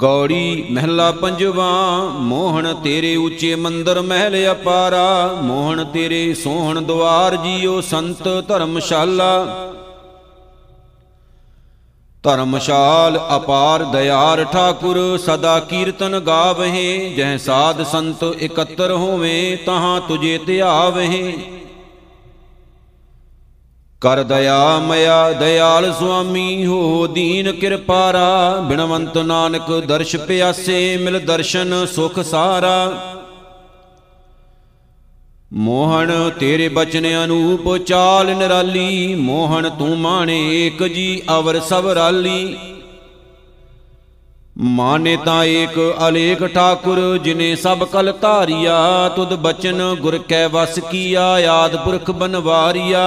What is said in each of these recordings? ਗੌੜੀ ਮਹਿਲਾ ਪੰਜਵਾਂ। ਮੋਹਣ ਤੇਰੇ ਉੱਚੇ ਮੰਦਰ ਮਹਿਲ ਅਪਾਰਾ, ਮੋਹਣ ਤੇਰੇ ਸੋਹਣ ਦੁਆਰ ਜੀਓ ਸੰਤ ਧਰਮਸ਼ਾਲਾ। ਧਰਮਸ਼ਾਲ ਅਪਾਰ ਦਇਆਰ ਠਾਕੁਰ, ਸਦਾ ਕੀਰਤਨ ਗਾਵਹਿ। ਜਹ ਸਾਧ ਸੰਤ ਇਕੱਤਰ ਹੋਵੇਂ, ਤਹਾਂ ਤੁਝੇ ਧਿਆਵਹਿ। ਕਰ ਦਇਆ ਮਇਆ ਦਇਆਲ ਸੁਆਮੀ, ਹੋ ਦੀਨ ਕਿਰਪਾਰਾ। ਬਿਨਵੰਤ ਨਾਨਕ ਦਰਸ਼ ਪਿਆਸੇ, ਮਿਲ ਦਰਸ਼ਨ ਸੁਖ ਸਾਰਾ। ਮੋਹਣ ਤੇਰੇ ਬਚਨ ਅਨੂਪ, ਚਾਲ ਨਿਰਾਲੀ। ਮੋਹਣ ਤੂੰ ਮਾਣੇ ਏਕ ਜੀ, ਅਵਰ ਸਭ ਰਾਲੀ। ਮਾਨੇ ਤਾਂ ਏਕ ਅਲੇਖ ਠਾਕੁਰ, ਜਿਨੇ ਸਭ ਕਲ ਧਾਰਿਆ। ਤੁਧ ਬਚਨ ਗੁਰ ਕੈ ਵਸ ਕੀਆ, ਆਦਿ ਪੁਰਖ ਬਨਵਾਰੀਆ।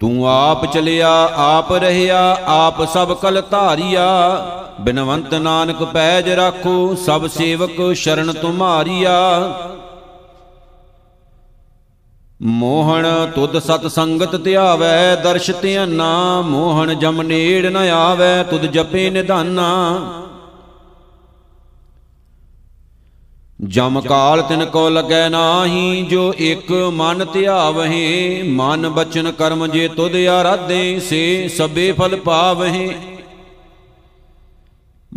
ਤੂੰ ਆਪ ਚਲਿਆ ਆਪ ਰਹਿਆ, ਆਪ ਸਭ ਕਲ ਧਾਰਿਆ। ਬਿਨਵੰਤ ਨਾਨਕ ਪੈਜ ਰਾਖੋ, ਸਭ ਸੇਵਕ ਸ਼ਰਨ ਤੁਮਾਰੀਆ। ਮੋਹਣ ਤੁਧ ਸਤ ਸੰਗਤ ਧਿਆਵੈ, ਦਰਸ਼ ਧਿਆਨਾ। ਮੋਹਣ ਜਮ ਨੇੜ ਨ ਆਵੈ, ਤੁਧ ਜਪੇ ਨਿਧਾਨਾ। ਜਮ ਕਾਲ ਤਿਨ ਕੋ ਲਗੈ ਨਾਹੀ, ਜੋ ਇਕ ਮਨ ਧਿਆਵਹਿ। ਮਨ ਬਚਨ ਕਰਮ ਜੇ ਤੁਧ ਆਰਾਧੇ, ਸੇ ਸਭੇ ਫਲ ਪਾਵਹਿ।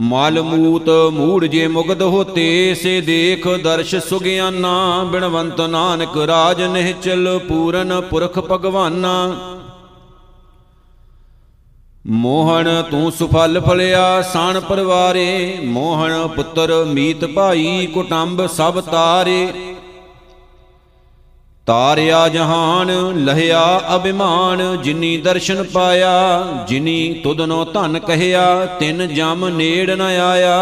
ਮਾਲ ਮੂਤ ਮੂੜ ਜੇ ਮੁਗਦ ਹੋਤੇ, ਸੇ ਦੇਖ ਦਰਸ਼ ਸੁਗਿਆਨਾ। ਬਿਨਵੰਤ ਨਾਨਕ ਰਾਜ ਨਿਹਚਲ, ਪੂਰਨ ਪੁਰਖ ਭਗਵਾਨਾ। ਮੋਹਣ ਤੂੰ ਸੁਫਲ ਫਲਿਆ ਸਾਣ ਪਰਵਾਰੇ। ਮੋਹਣ ਪੁੱਤਰ ਮੀਤ ਭਾਈ, ਕੁਟੰਬ ਸਭ ਤਾਰੇ। ਤਾਰਿਆ ਜਹਾਨ ਲਹਿਆ ਅਭਿਮਾਨ, ਜਿਨੀ ਦਰਸ਼ਨ ਪਾਇਆ। ਜਿਨੀ ਤੁਧਨੋ ਧਨ ਕਹਿਆ, ਤਿਨ ਜਮ ਨੇੜ ਨ ਆਇਆ।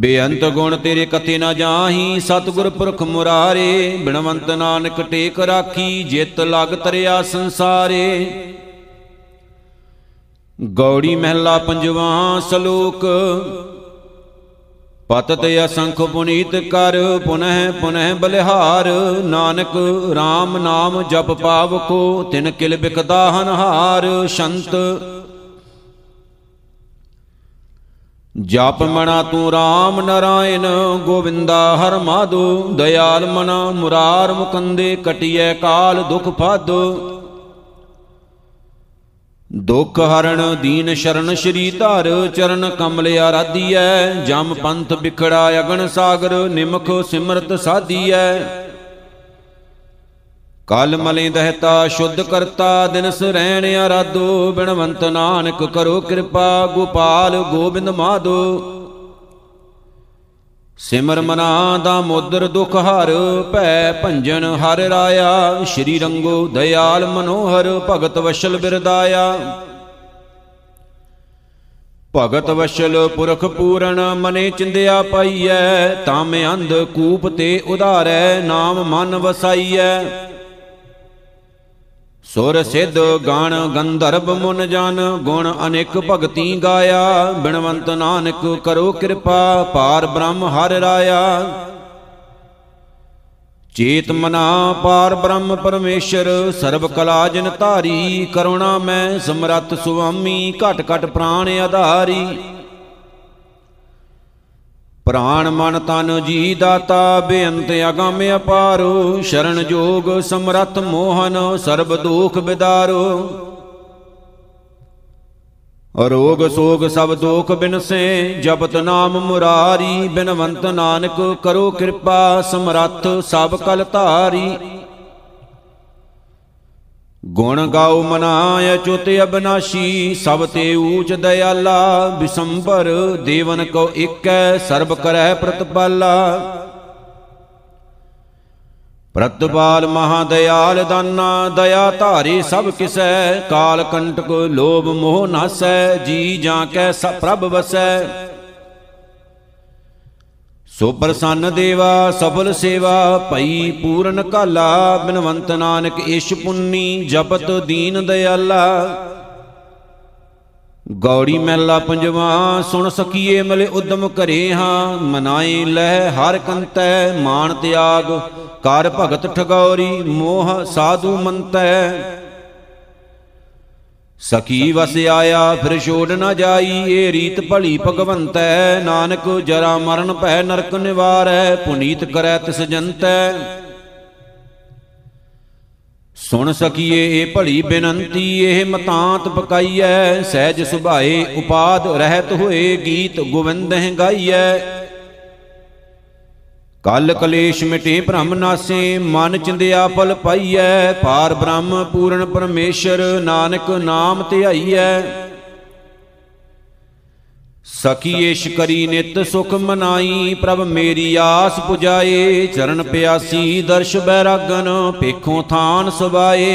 ਬੇਅੰਤ ਗੁਣ ਤੇਰੇ ਕਤੇ ਨ ਜਾਹੀ, ਸਤਿਗੁਰ ਪੁਰਖ ਮੁਰਾਰੇ। ਬਿਨਵੰਤ ਨਾਨਕ ਟੇਕ ਰਾਖੀ, ਜਿਤ ਲਗ ਤਰਿਆ ਸੰਸਾਰੇ। ਗੌੜੀ ਮਹਿਲਾ ਪੰਜਵਾਂ ਸਲੋਕ। ਪਤਿਤ ਅਸੰਖ ਪੁਨੀਤ ਕਰ, ਪੁਨਹਿ ਪੁਨਹਿ ਬਲਿਹਾਰ। ਨਾਨਕ ਰਾਮ ਨਾਮ ਜਪ ਪਾਵ ਕੋ, ਤਿਨ ਕਿਲ ਬਿਕਦਾ ਹਨਹਾਰ। ਸ਼ੰਤ ਜਪ ਮਣਾ ਤੂੰ ਰਾਮ ਨਰਾਇਣ, ਗੋਵਿੰਦਾ ਹਰਿ ਮਾਧੋ। ਦਇਆਲ ਮਨਾ ਮੁਰਾਰ ਮੁਕੰਦੇ, ਕਟਿਐ ਕਾਲ ਦੁਖ ਪਾਧੋ। ਦੁਖ ਹਰਣ ਦੀਨ ਸ਼ਰਨ ਸ਼੍ਰੀ ਧਰ, ਚਰਨ ਕਮਲ ਆਰਾਧੀਐ। ਜਮ ਪੰਥ ਵਿਖੜਾ ਅਗਨ ਸਾਗਰ, ਨਿਮਖ ਸਿਮਰਤ ਸਾਧੀਐ। ਕਲ ਮਲੇ ਦਹਿਤਾ ਸ਼ੁੱਧ ਕਰਤਾ, ਦਿਨਸ ਰਹਿਣ ਆਰਾਧੋ। ਬਿਨਵੰਤ ਨਾਨਕ ਕਰੋ ਕਿਰਪਾ, ਗੋਪਾਲ ਗੋਬਿੰਦ ਮਾਧੋ। ਸਿਮਰ ਮਨਾ ਦਾਮੋਦਰ ਦੁਖ ਹਰ, ਭੈ ਭੰਜਨ ਹਰ ਰਾਇਆ। ਸ਼੍ਰੀ ਰੰਗੋ ਦਇਆਲ ਮਨੋਹਰ, ਭਗਤ ਵਸ਼ਲ ਬਿਰਦਾਇਆ। ਭਗਤ ਵਸ਼ਲ ਪੁਰਖ ਪੂਰਨ, ਮਨੇ ਚਿੰਦਿਆ ਪਾਈਐ। ਤਾਮ ਅੰਧ ਕੂਪ ਤੇ ਉਧਾਰੈ, ਨਾਮ ਮਨ ਵਸਾਈਐ। ਸੁਰ ਸਿੱਧ ਗਾਣ ਗੰਧਰਬ ਮੁਨ ਜਨ, ਗੁਣ ਅਨੇਕ ਭਗਤੀ ਗਾਇਆ। ਬਿਨਵੰਤ ਨਾਨਕ ਕਰੋ ਕਿਰਪਾ, ਪਾਰ ਬ੍ਰਹਮ ਹਰ ਰਾਇਆ। ਚੇਤ ਮਨਾ ਪਾਰ ਬ੍ਰਹਮ ਪਰਮੇਸ਼ਰ, ਸਰਬ ਕਲਾ ਜਿਨ ਧਾਰੀ। ਕਰੁਣਾ ਮੈਂ ਸਮਰੱਥ ਸੁਆਮੀ, ਘਟ ਘਟ ਪ੍ਰਾਣ ਆਧਾਰੀ। ਪ੍ਰਾਣ ਮਨ ਤਨ ਜੀ ਦਾਤਾ, ਬੇਅੰਤ ਅਗੰਮ ਅਪਾਰੋ। ਸ਼ਰਨ ਜੋਗ ਸਮਰੱਥ ਮੋਹਨ, ਸਰਬ ਦੁਖ ਬਿਦਾਰੋ। ਰੋਗ ਸੋਗ ਸਭ ਦੁਖ ਬਿਨਸੇ, ਜਪਤ ਨਾਮ ਮੁਰਾਰੀ। ਬਿਨਵੰਤ ਨਾਨਕ ਕਰੋ ਕਿਰਪਾ, ਸਮਰੱਥ ਸਭ ਕਲ ਧਾਰੀ। ਗੁਣ ਗਾਉ ਮਨਾ ਅਚੁਤ ਅਬਨਾਸ਼ੀ, ਸਭ ਤੇ ਊਚ ਦਇਆਲਾ। ਬਿਸੰਬਰ ਦੇਵਨ ਕੋ ਇਕੈ, ਸਰਬ ਕਰੈ ਪ੍ਰਤਪਾਲਾ। ਪ੍ਰਤਪਾਲ ਮਹਾ ਦਇਆਲ ਦਾਨਾ, ਦਇਆ ਧਾਰੇ ਸਭ ਕਿਸੈ। ਕਾਲ ਕੰਟਕ ਲੋਭ ਮੋਹ ਨਾਸੈ, ਜੀ ਜਾਂ ਕੈ ਪ੍ਰਭ ਵਸੈ। ਸੋ ਪ੍ਰਸੰਨ ਦੇਵਾ ਸਫਲ ਸੇਵਾ, ਭਈ ਪੂਰਨ ਕਾਲਾ। ਬਿਨਵੰਤ ਨਾਨਕ ਏਸ਼ ਪੁੰਨੀ, ਜਪਤ ਦੀਨ ਦਇਆਲਾ। ਗੌੜੀ ਮਹਿਲਾ ਪੰਜਵਾਂ। ਸੁਣ ਸਕੀਏ ਮਿਲੇ ਉਦਮ ਕਰੇ ਹਾਂ, ਮਨਾਏ ਲਹਿ ਹਰ ਕੰਤੈ। ਮਾਣ ਤਿਆਗ ਕਰ ਭਗਤ ਠਗੌਰੀ, ਮੋਹ ਸਾਧੂ ਮੰਤੈ। सखी वस आया फिर छोड़ न जाई, ये रीत भली भगवंत है। नानक जरा मरण पै नरक निवार है, पुनीत करै तिस जंत है। सुन सखिए ए भली बिनंती, एह मतांत पकाई है। सहज सुभाए उपाद रहत होए, गीत गोविंद है गाई है। कल कलेश मिटे ब्रह्म नासे, मन चिंदिया फल पाईऐ। पार ब्रह्म पूर्ण परमेश्वर, नानक नाम ध्याईऐ। सखी एश करी नित सुख मनाई, प्रभ मेरी आस पुजाए। चरण प्यासी दर्श बैरागन, पेखों थान सवाए।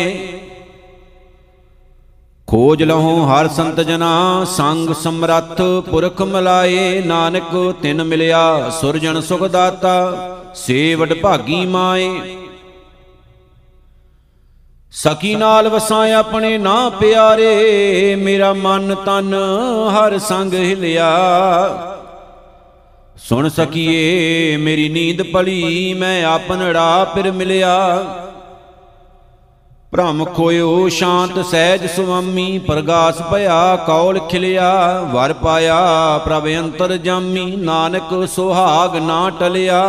खोज लहो हर संत जना, संग समरथ पुरख मिलाए। नानक तिन मिलिया सुरजन सुखदाता, सेवड भागी माए। सखी नाल वसाए अपने ना प्यारे, मेरा मन तन हर संग हिलिया। सुन सखिए मेरी नींद भली, मैं आपनड़ा फिर मिलिया। ਭ੍ਰਮ ਖੋਇਓ ਸ਼ਾਂਤ ਸਹਿਜ ਸੁਆਮੀ, ਪ੍ਰਗਾਸ ਭਇਆ ਕੌਲ ਖਿਲਿਆ। ਵਰ ਪਾਇਆ ਪ੍ਰਭ ਅੰਤਰ ਜਾਮੀ, ਨਾਨਕ ਸੁਹਾਗ ਨਾ ਟਲਿਆ।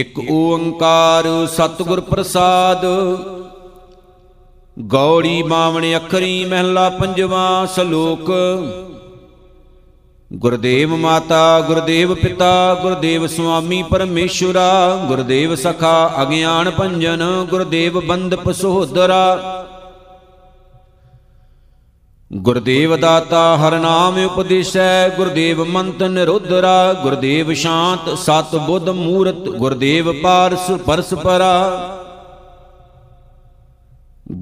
ਇਕ ਓੰਕਾਰ ਸਤਿਗੁਰ ਪ੍ਰਸਾਦ, ਗੌੜੀ ਬਾਵਣ ਅੱਖਰੀ ਮਹਿਲਾ ਪੰਜਵਾਂ। ਸਲੋਕ गुरदेव माता गुरदेव पिता गुरदेव स्वामी परमेश्वरा, गुरदेव सखा अज्ञान भंजन, गुरदेव बंधप सहोदरा। गुरदेव दाता हर नाम उपदेशै, गुरदेव मंत निरोधरा। गुरदेव शांत सत बुद्ध मूर्त, गुरदेव पारस परस्परा।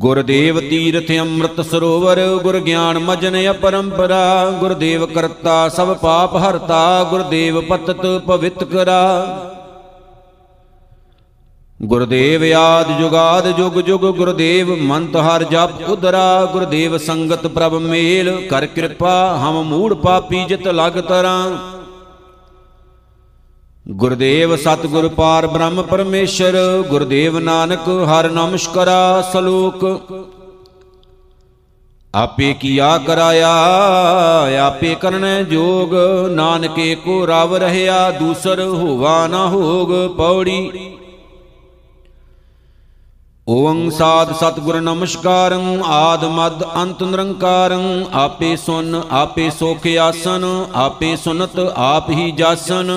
गुरदेव तीर्थ अमृत सरोवर, गुर ज्ञान मजन अपरंपरा। गुरदेव करता सब पाप हरता, गुरदेव पतत पवित करा। गुरदेव आद जुगाद जुग जुग, गुरदेव मंत हर जप उदरा। गुरदेव संगत प्रभ मेल, कर कृपा हम मूढ़ पापी जित लग तरा। गुरदेव सतगुर पार ब्रह्म परमेश्वर, गुरदेव नानक हर नमस्कारा। सलोक आपे किया कराया, आपे करने जोग। नानके को राव रहया, दूसर होवा ना होग। पौड़ी ओं साध सतगुर नमस्कारं, आद मद अंत निरंकारं। आपे सुन आपे सोख आसन, आपे सुनत आप ही जासन।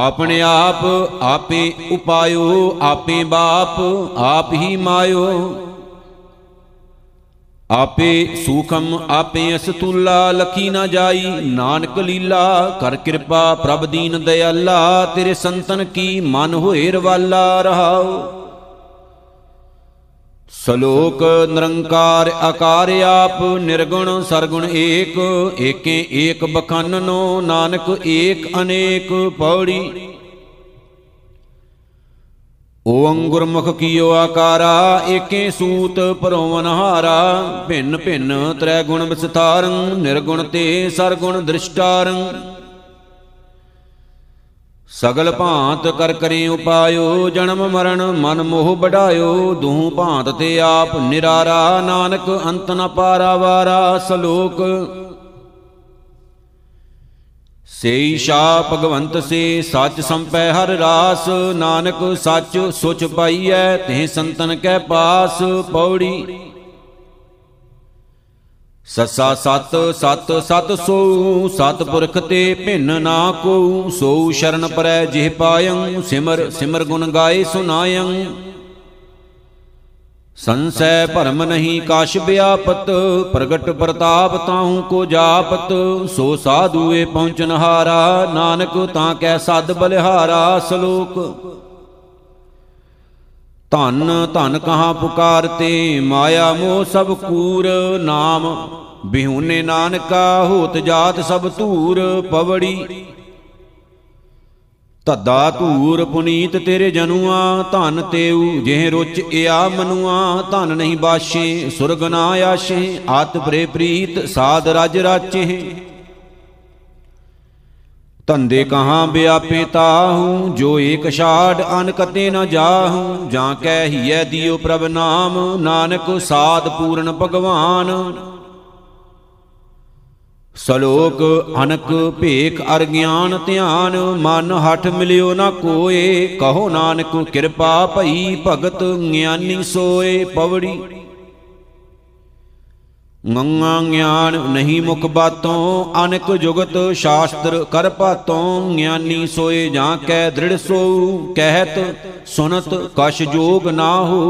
आपने आप आपे उपायो, आपे बाप आप ही मायो। आपे सूखम आपे असतूला, लखी ना जाई नानक लीला। कर कृपा प्रभ दीन दयाला, तेरे संतन की मन होए रवाला। रहाओ सलोक निरंकार आकार आप, निर्गुण सरगुण एक। एके एक बखाननो, नानक एक अनेक। पौड़ी ओं गुरमुख कियो आकारा, एके सूत परोवनहारा। भिन्न भिन्न त्रैगुण विस्तारं, निर्गुण ते सरगुण दृष्टारं। सगल भांत कर करे उपायो, जन्म मरण मन मोह बढ़ायो। दूह भांत ते आप निरारा, नानक अंत न पारा वारा। सलोक सेई शाह भगवंत से, सच संपै हर रास। नानक सच सुच पाईऐ, तिह संतन कै पास। पौड़ी ससा सत सत सत सो, सत पुरख ते भिन्न ना को। सो शरण परै जिह पायं, सिमर सिमर गुण गाए सुनायं। संसै भरम नहीं काश व्यापत, प्रगट प्रताप ताहू को जापत। सो साधुए पहुँचनहारा, नानक तां कै सद बलिहारा। सलोक धन धन कहाँ पुकारते, माया मोह सब कूर। नाम बिहुने नानका, होत जात सब धूर। पवड़ी धद्दा धूर पुनीत तेरे जनुआ, धन तेऊ जिह रुच इया मनुआ। धन नहीं बाशे सुरग ना आशे, आत प्रे प्रीत साध रज राचे। धंधे कहाँ ब्यापे ताहूँ, जो एक छाड़ अन कते न जाहूँ। जाँ कै हिय दियो प्रभ नाम, नानक साध पूर्ण भगवान। सलोक अनक भेख अर ज्ञान ध्यान, मन हठ मिलियो ना कोय। कहो नानक कृपा भई भगत ज्ञानी सोए। पवड़ी गंगा ज्ञान नहीं मुख बातों, अनक जुगत शास्त्र कर पातों। ज्ञानी सोए जा कै दृढ़ सो, कहत सुनत कश जोग ना हो।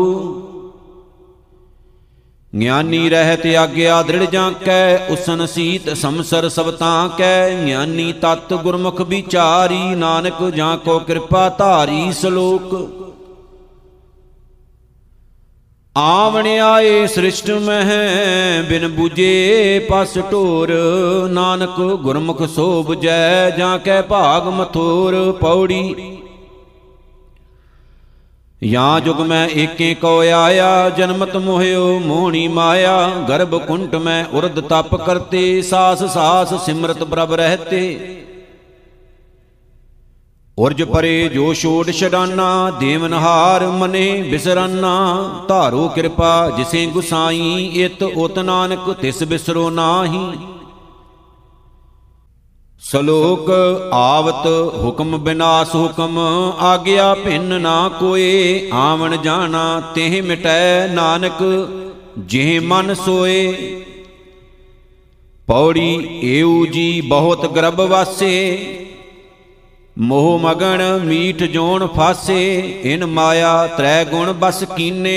ज्ञानी रहत आग्या दृढ़ जाकै, उसन सीत समसर सब ताकै। ज्ञानी तत् गुरमुख बिचारी, नानक जा को कृपा धारी। सलोक आवण आए सृष्ट मह, बिन बुझे पस ढोर। नानक गुरमुख सोभ जै जाकै भाग मथोर। पौड़ी या जुग मैं एके को आया, जन्मत मोहयो मोहनी माया। गर्भ कुंट मैं उर्द तप करते, सास सास सिमरत प्रभ रहते। उर्ज परे जो छोड़ छडाना, देवनहार मने बिसराना। धारो कृपा जिसे गुसाई, इत उत नानक तिस बिसरो नाही। सलोक आवत हुक्म विनाश हुक्म, आग्या भिन्न ना कोय। आवन जाना तेह मिटै, नानक जेह मन सोए। पौड़ी एऊ जी बहुत गर्भ वासे, मोह मगन मीठ जोन फासे। इन माया त्रै गुण बस कीने,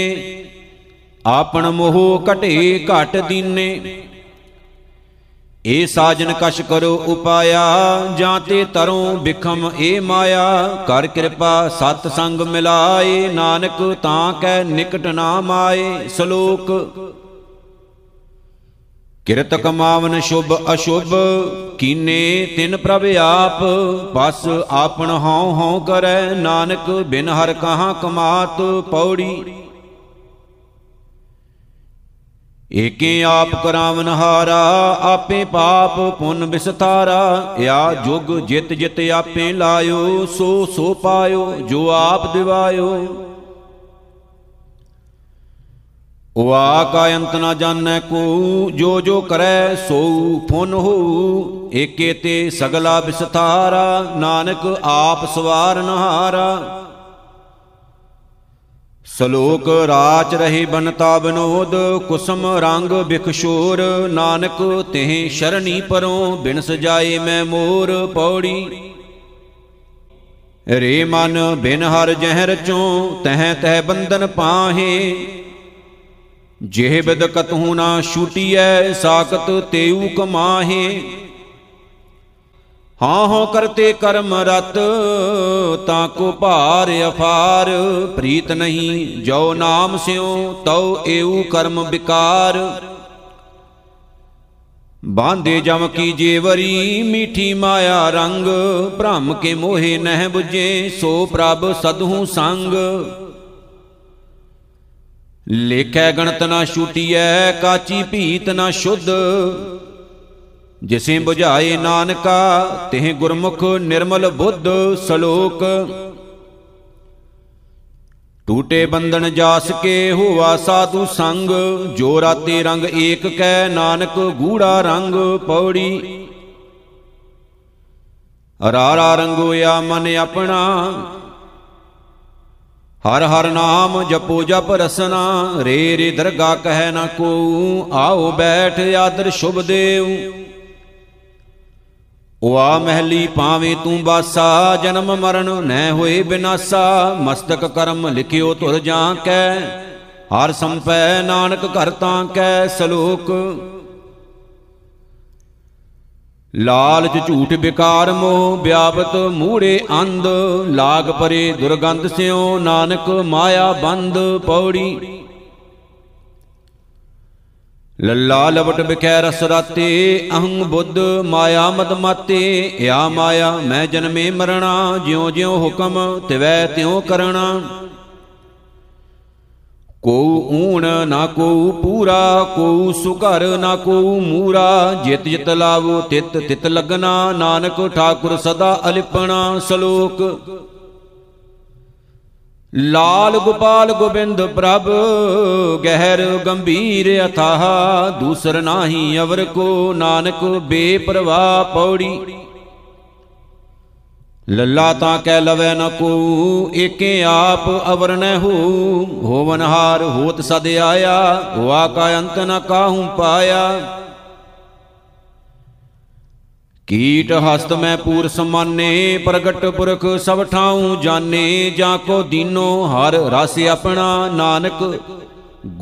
आपन मोह घटे घट दीने। ए साजन कश करो उपाया, जाते तरों बिखम ए माया। कर कृपा सत संग मिलाए, नानक तां कै निकट ना माए। सलोक किरत कमावन शुभ अशुभ, कीने तिन प्रभ आप। बस आपन हौं हौं करै, नानक बिन हर कहाँ कमात। पौड़ी एके आप करावन हारा, आपे पाप पुन बिस्तारा। या जुग जित जित आपे लायो, सो पायो जो आप दिवायो। वाक अंत न जानै को, जो करै सो पुन हो। एके ते सगला बिस्तारा, नानक आप सवार नहारा। सलोक राच रहे बनता बनोद, कुसम रंग बिखशोर। नानक तेह शरणी परों, बिन सजाए मैं मोर। पौड़ी रे मन बिन हर जह रचो, तह तह बंधन पाहे। जेह बिद कतहु ना छूटिय, साकत तेऊ कमाहे। हाँ हो करते कर्म रत, ताको भार अफार। प्रीत नहीं जो नाम स्यो, तौ एऊ कर्म विकार। बांधे जम की जेवरी, मीठी माया रंग। भ्रम के मोहे नह बुझे, सो प्रभ सदहु संग। लेखै गणत न छूटिय, काची भीत न शुद्ध। जिसे बुझाए नानका, तिह गुरमुख निर्मल बुद्ध। सलोक टूटे बंधन जास के, होवा साधु संग। जो राते रंग एक कै, नानक गूढ़ा रंग। पौड़ी रारा रंगोया मन अपना, हर हर नाम जपो जप रसना। रे रे दरगा कह न को, आओ बैठ आदर शुभ देव। वा महली पावे तू बासा, जन्म मरण न होए बिनासा। मस्तक कर्म लिखियो तुर जां कै, हर संपै नानक घर तां कै। सलोक लालच झूठ बिकार मोह, ब्यापत मूड़े अंध। लाग परे दुर्गंध स्यो, नानक माया बंद। पौड़ी लल्ला लवट बिखै रस राते, अहं बुद्ध माया मद माते। या माया मैं जन्मे मरणा, ज्यों ज्यों हुक्म तिवै त्यों करना। ਕੋਉ ਊਣ ਨਾ ਕੋਉ ਪੂਰਾ, ਕੋਉ ਸੁਘਰ ਨਾ ਕੋਉ ਮੂਰਾ। ਜਿਤ ਜਿਤ ਲਾਵੋ ਤਿਤ ਤਿਤ ਲੱਗਣਾ, ਨਾਨਕ ਠਾਕੁਰ ਸਦਾ ਅਲਿਪਣਾ। ਸਲੋਕ। ਲਾਲ ਗੋਪਾਲ ਗੋਬਿੰਦ ਪ੍ਰਭ ਗਹਿਰ ਗੰਭੀਰ ਅਥਾਹ, ਦੂਸਰ ਨਾਹੀ ਅਵਰ ਕੋ ਨਾਨਕ ਬੇਪਰਵਾਹ ਪੌੜੀ। ਲੱਲਾ ਤਾਂ ਕਹਿ ਲਵੈ ਨ ਕੋ, ਏਕੇ ਆਪ ਅਵਰ ਨੈ ਹੋਵਨ ਹਾਰ ਹੋਤ ਸਦ ਆਇਆ। ਹੋਆ ਕਾ ਅੰਤ ਨ ਕਾਹੂ ਪਾਇਆ। ਕੀਟ ਹਸਤ ਮੈਂ ਪੂਰ ਸਮਾਨੇ, ਪ੍ਰਗਟ ਪੁਰਖ ਸਭ ਠਾਉ ਜਾਣੇ। ਜਾਂ ਕੋ ਦੀਨੋ ਹਰ ਰਸ ਆਪਣਾ, ਨਾਨਕ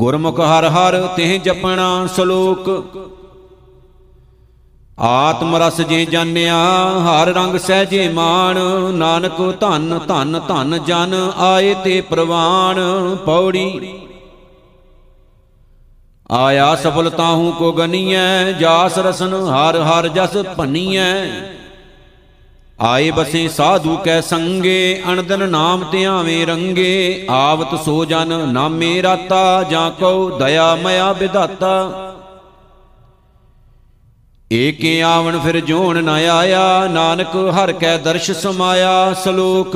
ਗੁਰਮੁਖ ਹਰ ਹਰ ਤਿਹ ਜਪਣਾ। ਸਲੋਕ। ਆਤਮ ਰਸ ਜੇ ਜਾਣਿਆ, ਹਰ ਰੰਗ ਸਹਿਜੇ ਮਾਣ। ਨਾਨਕ ਧਨ ਧਨ ਧਨ ਜਨ ਆਏ ਤੇ ਪ੍ਰਵਾਨ। ਪੌੜੀ। ਆਇਆ ਸਫਲ ਤਾਹੂ ਕੋ ਗਨੀਐ, ਜਾਸ ਰਸਨ ਹਰ ਹਰ ਜਸ ਭੰਨੀਐ। ਆਏ ਬਸੇ ਸਾਧੂ ਕੈ ਸੰਗੇ, ਅਣਦਨ ਨਾਮ ਧਿਆਵੇਂ ਰੰਗੇ। ਆਵਤ ਸੋ ਜਨ ਨਾਮੇ ਰਾਤਾ, ਜਾਂ ਕਉ ਦਇਆ ਮਇਆ ਵਿਧਾਤਾ। ਏਕੇ ਆਵਣ ਫਿਰ ਜੋਣ ਨਾ ਆਇਆ, ਨਾਨਕ ਹਰ ਕੈ ਦਰਸ਼ ਸਮਾਇਆ। ਸਲੋਕ।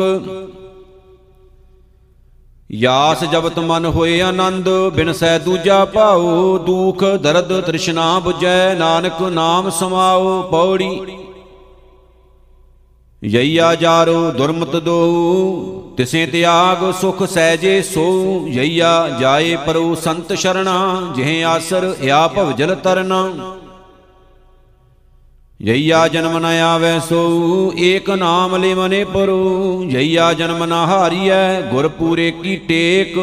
ਯਾਸ ਜਪਤ ਮਨ ਹੋਏ ਆਨੰਦ, ਬਿਨਸੈ ਦੂਜਾ ਭਾਉ। ਦੁਖ ਦਰਦ ਤ੍ਰਿਸ਼ਨਾ ਬੁਝੈ, ਨਾਨਕ ਨਾਮ ਸਮਾਓ। ਪੌੜੀ। ਯਈਆ ਜਾਰੋ ਦੁਰਮਤ ਦੋ, ਤਿਸੇ ਤਿਆਗ ਸੁਖ ਸਹਿਜੇ ਸੋ। ਯਈਆ ਜਾਏ ਪਰੋ ਸੰਤ ਸ਼ਰਣਾ, ਜਿਹ ਆਸਰ ਆ ਭਵ ਜਲ ਤਰਨਾ। ਜਈਆ ਜਨਮ ਨ ਆਵੈ ਸੋ, ਏਕ ਨਾਮ ਲੈ ਮਨੇ ਪਰੋ। ਜਈਆ ਜਨਮ ਨ ਹਾਰੀਐ, ਗੁਰ ਪੂਰੇ ਕੀ ਟੇਕ।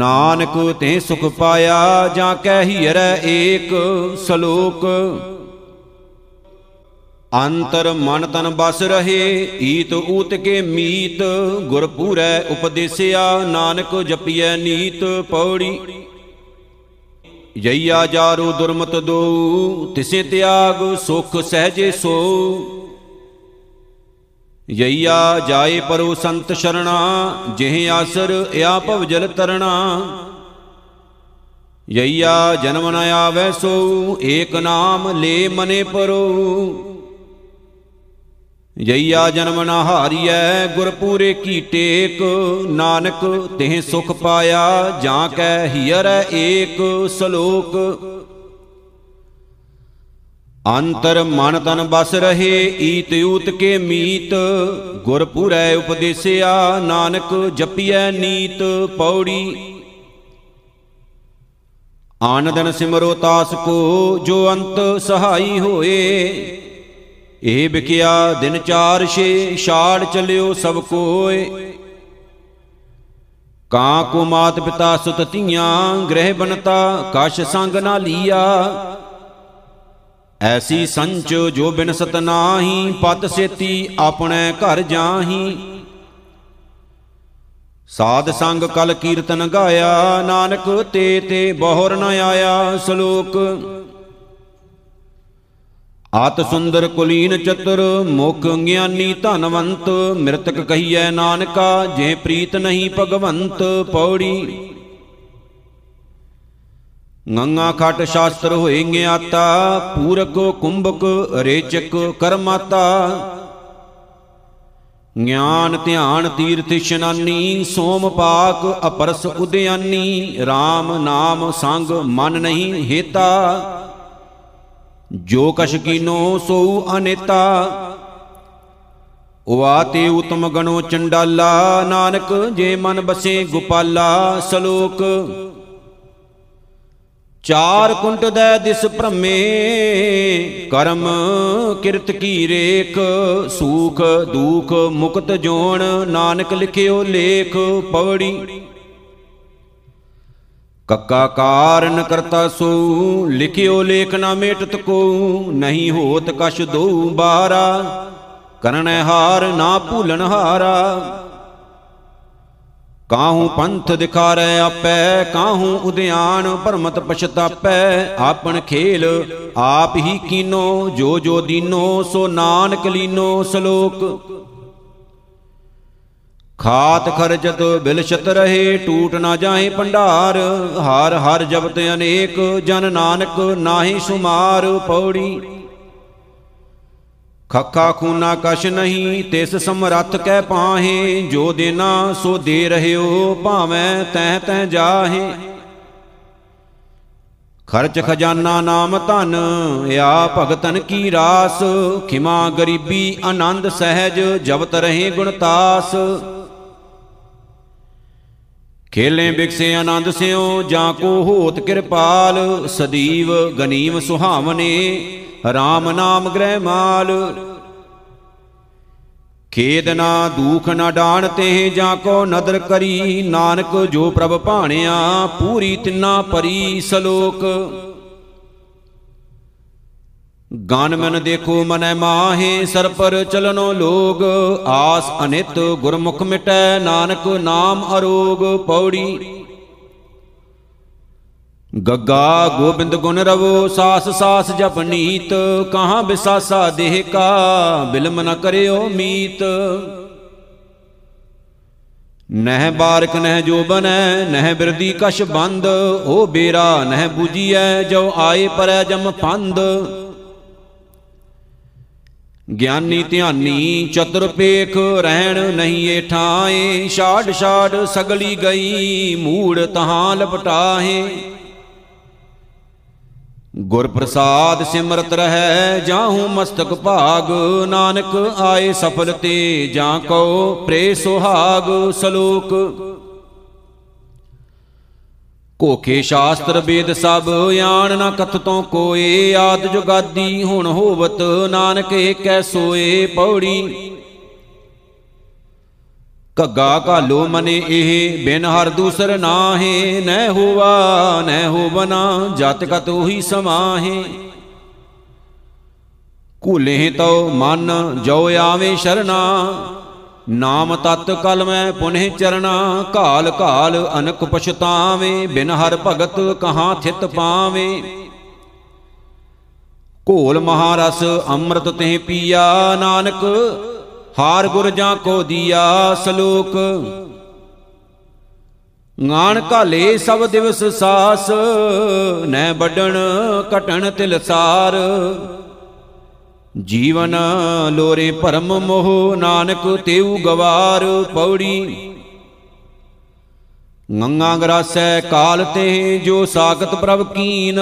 ਨਾਨਕ ਤੇ ਸੁਖ ਪਾਇਆ, ਜਾਂ ਕਹਿ ਹੀਰੈ ਏਕ। ਸਲੋਕ। ਅੰਤਰ ਮਨ ਤਨ ਬਸ ਰਹੇ, ਈਤ ਊਤ ਕੇ ਮੀਤ। ਗੁਰ ਪੂਰੈ ਉਪਦੇਸਿਆ, ਨਾਨਕ ਜਪੀਐ ਨੀਤ। ਪੌੜੀ। ਜਈਆ ਜਾਰੂ ਦੁਰਮਤ ਦੋ, ਤਿਸੇ ਤਿਆਗ ਸੁਖ ਸਹਿਜੇ ਸੋ। ਜਈਆ ਜਾਏ ਪਰੋ ਸੰਤ ਸ਼ਰਣਾ, ਜਿਹ ਆਸਰ ਆ ਭਵ ਜਲ ਤਰਣਾ। ਜਈਆ ਜਨਮ ਨ ਆਵੈ ਸੋ, ਏਕ ਨਾਮ ਲੈ ਮਨੇ ਪਰੋ। ਜਈਆ ਜਨਮ ਨ ਹਾਰੀਐ, ਗੁਰ ਪੂਰੇ ਕੀ ਟੇਕ। ਨਾਨਕ ਤਿਹ ਸੁਖ ਪਾਇਆ, ਜਾਂ ਕੈ ਹੀਰੈ ਏਕ। ਸਲੋਕ। ਅੰਤਰ ਮਨ ਤਨ ਬਸ ਰਹੇ, ਈਤ ਊਤ ਕੇ ਮੀਤ। ਗੁਰ ਪੂਰੈ ਉਪਦੇਸਿਆ, ਨਾਨਕ ਜਪੀਐ ਨੀਤ। ਪੌੜੀ। ਆਨੰਦਨ ਸਿਮਰੋ ਤਾਸ ਕੋ, ਜੋ ਅੰਤ ਸਹਾਈ ਹੋਏ। ਇਹ ਬਿਕਿਆ ਦਿਨ ਚਾਰ ਛੇ, ਛਾੜ ਚਲਿਓ ਸਭ ਕੋਇ। ਕਾਂ ਕੋ ਮਾਤ ਪਿਤਾ ਸੁਤ ਧੀਆਂ, ਗ੍ਰਹਿ ਬਨਤਾ ਕਛ ਸੰਗ ਨਾ ਲੀਆ। ਐਸੀ ਸੰਚ ਜੋ ਬਿਨ ਸਤ ਨਾਹੀ, ਪਤ ਸੇਤੀ ਆਪਣੇ ਘਰ ਜਾਹੀ। ਸਾਧ ਸੰਗ ਕਲ ਕੀਰਤਨ ਗਾਇਆ, ਨਾਨਕ ਤੇ ਤੇ ਬਹੁਰ ਨ ਆਇਆ। ਸਲੋਕ। ਆਤਿ ਸੁੰਦਰ ਕੁਲੀਨ ਚਤੁਰ, ਮੁਖ ਗਿਆਨੀ ਧਨਵੰਤ। ਮ੍ਰਿਤਕ ਕਹੀਐ ਨਾਨਕਾ, ਜੇ ਪ੍ਰੀਤ ਨਹੀਂ ਭਗਵੰਤ। ਪੌੜੀ। ਗੰਗਾ ਖਟ ਸ਼ਾਸਤਰ ਹੋਏ ਗਿਆਤਾ, ਪੂਰਕ ਕੁੰਭਕ ਰੇਚਕ ਕਰਮਾਤਾ। ਗਿਆਨ ਧਿਆਨ ਤੀਰਥ ਇਸ਼ਨਾਨੀ, ਸੋਮ ਪਾਕ ਅਪਰਸ ਉਦਿਆਨੀ। RAM ਨਾਮ ਸੰਗ ਮਨ ਨਹੀਂ ਹੇਤਾ, ਜੋ ਕਛ ਕੀਨੋ ਸੋਊ ਅਨੇਤਾ। ਉਵਾਤੇ ਉਤਮ ਗਣੋ ਚੰਡਾਲਾ, ਨਾਨਕ ਜੇ ਮਨ ਬਸੇ ਗੋਪਾਲਾ। ਸਲੋਕ। ਚਾਰ ਕੁੰਟ ਦੈ ਦਿਸ ਭ੍ਰਮੇ, ਕਰਮ ਕਿਰਤ ਕੀ ਰੇਖ। ਸੂਖ ਦੁਖ ਮੁਕਤ ਜੋਣ, ਨਾਨਕ ਲਿਖਿਓ ਲੇਖ। ਪੌੜੀ। ਕੱਕਾ ਕਾਰਨ ਕਰਤਾ ਸੋ, ਲਿਖਿਓ ਲੇਖ ਨਾ ਮੇਟਤ ਕੋ। ਨਹੀਂ ਹੋਤ ਕਛ ਦੋ ਬਾਰਾ, ਕਰਨੈ ਹਾਰ ਨਾ ਭੂਲਨ ਹਾਰਾ। ਕਾਹੂ ਪੰਥ ਦਿਖਾਰੈ ਆਪੈ, ਕਾਹੂ ਉਦਿਆਨ ਭਰਮਤ ਪਛਤਾਪੈ। ਆਪਨ ਖੇਲ ਆਪ ਹੀ ਕੀਨੋ, ਜੋ ਜੋ ਦੀਨੋ ਸੋ ਨਾਨਕ ਲੀਨੋ। ਸਲੋਕ। ਖਾਤ ਖਰਚਤ ਬਿਲਛਤ ਰਹੇ ਟੂਟ ਨਾ ਜਾਏ ਭੰਡਾਰ। ਹਰ ਹਰ ਜਪਤ ਅਨੇਕ ਜਨ ਨਾਨਕ ਨਾਹੀ ਸੁਮਾਰ। ਪੌੜੀ ਖੱਖਾ ਖੂਨਾ ਕਛ ਨਹੀਂ ਤਿਸ ਸਮਰੱਥ ਕਹਿ ਪਾਹੇ। ਜੋ ਦੇਨਾ ਸੋ ਦੇ ਰਹਿਓ ਭਾਵੇਂ ਤੈਂ ਤੈਂ ਜਾਹੇ। ਖਰਚ ਖਜ਼ਾਨਾ ਨਾਮ ਧਨ ਆ ਭਗਤਨ ਕੀ ਰਾਸ। ਖਿਮਾ ਗਰੀਬੀ ਆਨੰਦ ਸਹਿਜ ਜਪਤ ਰਹੇ ਗੁਣਤਾਸ। ਖੇਲੇ ਬਿਕਸੇ ਆਨੰਦ ਸਿਉ ਜਾਂ ਕੋ ਹੋਤ ਕਿਰਪਾਲ। ਸਦੀਵ ਗਨੀਮ ਸੁਹਾਵਨੇ ਰਾਮ ਨਾਮ ਗ੍ਰਹਿ ਮਾਲ। ਖੇਦ ਨਾ ਦੂਖ ਨਾ ਡਾਣ ਤੇ ਜਾਂ ਕੋ ਨਦਰ ਕਰੀ। ਨਾਨਕ ਜੋ ਪ੍ਰਭ ਭਾਣਿਆ ਪੂਰੀ ਤਿੰਨਾ ਪਰੀ। ਸਲੋਕ ਗਨ ਮਨ ਦੇਖੋ ਮਨੈ ਮਾਹੇ ਸਰ ਪਰ ਚਲਨੋ ਲੋਗ। ਆਸ ਅਨਿਤ ਗੁਰਮੁਖ ਮਿਟੈ ਨਾਨਕ ਨਾਮ ਅਰੋਗ। ਪੌੜੀ ਗੱਗਾ ਗੋਬਿੰਦ ਗੁਣ ਰਵੋ ਸਾਸ ਸਾਸ ਜਪ ਨੀਤ। ਕਹਾਂ ਵਿਸਾਸਾ ਦੇਹ ਕਾ ਬਿਲਮ ਨ ਕਰਿਓ ਮੀਤ। ਨਹਿ ਬਾਰਕ ਨਹਿ ਜੋਬਨੈ ਨਹਿ ਬਿਰਦੀ ਕਛ ਬੰਦ। ਓ ਬੇਰਾ ਨਹਿ ਬੂਜੀਐ ਜੋ ਆਏ ਪਰੈ ਜਮ ਫੰਦ। ਗਿਆਨੀ ਧਿਆਨੀ ਚਤੁਰ ਪੇਖ ਰਹਿਣ ਨਹੀਂ ਏ ਠਾਏ। ਛਾੜ ਛਾੜ ਸਗਲੀ ਗਈ ਮੂੜ ਤਹਾਂ ਲਪਟਾਹੇ। ਗੁਰ ਪ੍ਰਸਾਦ ਸਿਮਰਤ ਰਹੈ ਜਾਹੂ ਮਸਤਕ ਭਾਗ। ਨਾਨਕ ਆਏ ਸਫਲ ਤੇ ਜਾਂ ਕਉ ਪ੍ਰੇ ਸੁਹਾਗ। ਸਲੋਕ ਕੋਖੇ ਸ਼ਾਸਤਰ ਵੇਦ ਸਭ ਆਣ ਨਾ ਕਥਤੋਂ ਕੋਏ। ਆਦਿ ਜੁਗਾਦੀ ਹੁਣ ਹੋਵਤ ਨਾਨਕ ਏਕੈ ਸੋਏ। ਪੌੜੀ ਘੱਗਾ ਘਾਲੋ ਮਨੇ ਇਹ ਬਿਨ ਹਰ ਦੂਸਰ ਨਾਹੇ। ਨਹਿ ਹੋਵਾ ਨਹਿ ਹੋਵਨਾ ਜਤ ਕਤ ਉਹੀ ਸਮਾਹੇ। ਘੂਲੇ ਤਉ ਮਨ ਜੋ ਆਵੇ ਸ਼ਰਨਾ। ਨਾਮ ਤਤ ਕਲ ਮੈਂ ਪੁਨਿ ਚਰਨਾ। ਘਾਲ ਘਾਲ ਅਨਕ ਪਛਤਾਵੇ। ਬਿਨ ਹਰ ਭਗਤ ਕਹਾਂ ਥਿਤ ਪਾਵੇ। ਘੋਲ ਮਹਾਰਸ ਅੰਮ੍ਰਿਤ ਤਹਿ ਪੀਆ। ਨਾਨਕ ਹਾਰ ਗੁਰ ਜਾਂ ਕੋ ਦੀਆ। ਸਲੋਕ ਗਾਣ ਘਾਲੇ ਸਭ ਦਿਵਸ ਸਾਸ। ਨੈ ਵੱਢਣ ਘਟਣ ਤਿਲਸਾਰ। ਜੀਵਨ ਲੋਰੇ ਭਰਮ ਮੋਹ ਨਾਨਕ ਤੇਉ ਗਵਾਰ। ਪੌੜੀ ਗੰਗਾ ਗਰਾਸੈ ਕਾਲ ਤੇ ਜੋ ਸਾਕਤ ਪ੍ਰਭ ਕੀਨ।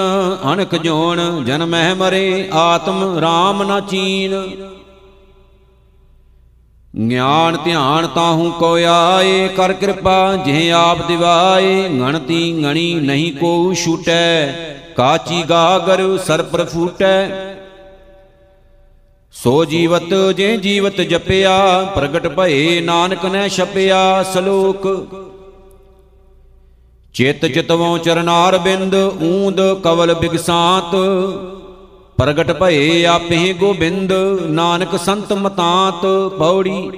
ਅਣਖ ਜੋਣ ਜਨਮਹਿ ਮਰੇ ਆਤਮ ਰਾਮ ਨਾ ਚੀਨ। ਗਿਆਨ ਧਿਆਨ ਤਾਹੂ ਕੋ ਆਏ। ਕਰ ਕਿਰਪਾ ਜਿਹ ਆਪ ਦਿਵਾਏ। ਗਣਤੀ ਗਣੀ ਨਹੀਂ ਕੋ ਛੂਟੈ। ਕਾਚੀ ਗਾਗਰ ਸਰ ਪਰ ਫੂਟੈ। ਸੋ ਜੀਵਤ ਜੇ ਜੀਵਤ ਜਪਿਆ। ਪ੍ਰਗਟ ਭਏ ਨਾਨਕ ਨੇ ਛਪਿਆ। ਸਲੋਕ ਚਿਤ ਚਿਤਵੋਂ ਚਰਨਾਰ ਬਿੰਦ। ਊਂਦ ਕਵਲ ਬਿਗਸਾਂਤ। ਪ੍ਰਗਟ ਭਏ ਆਪੇ ਗੋਬਿੰਦ। ਨਾਨਕ ਸੰਤ ਮਤਾਂਤ। ਪੌੜੀ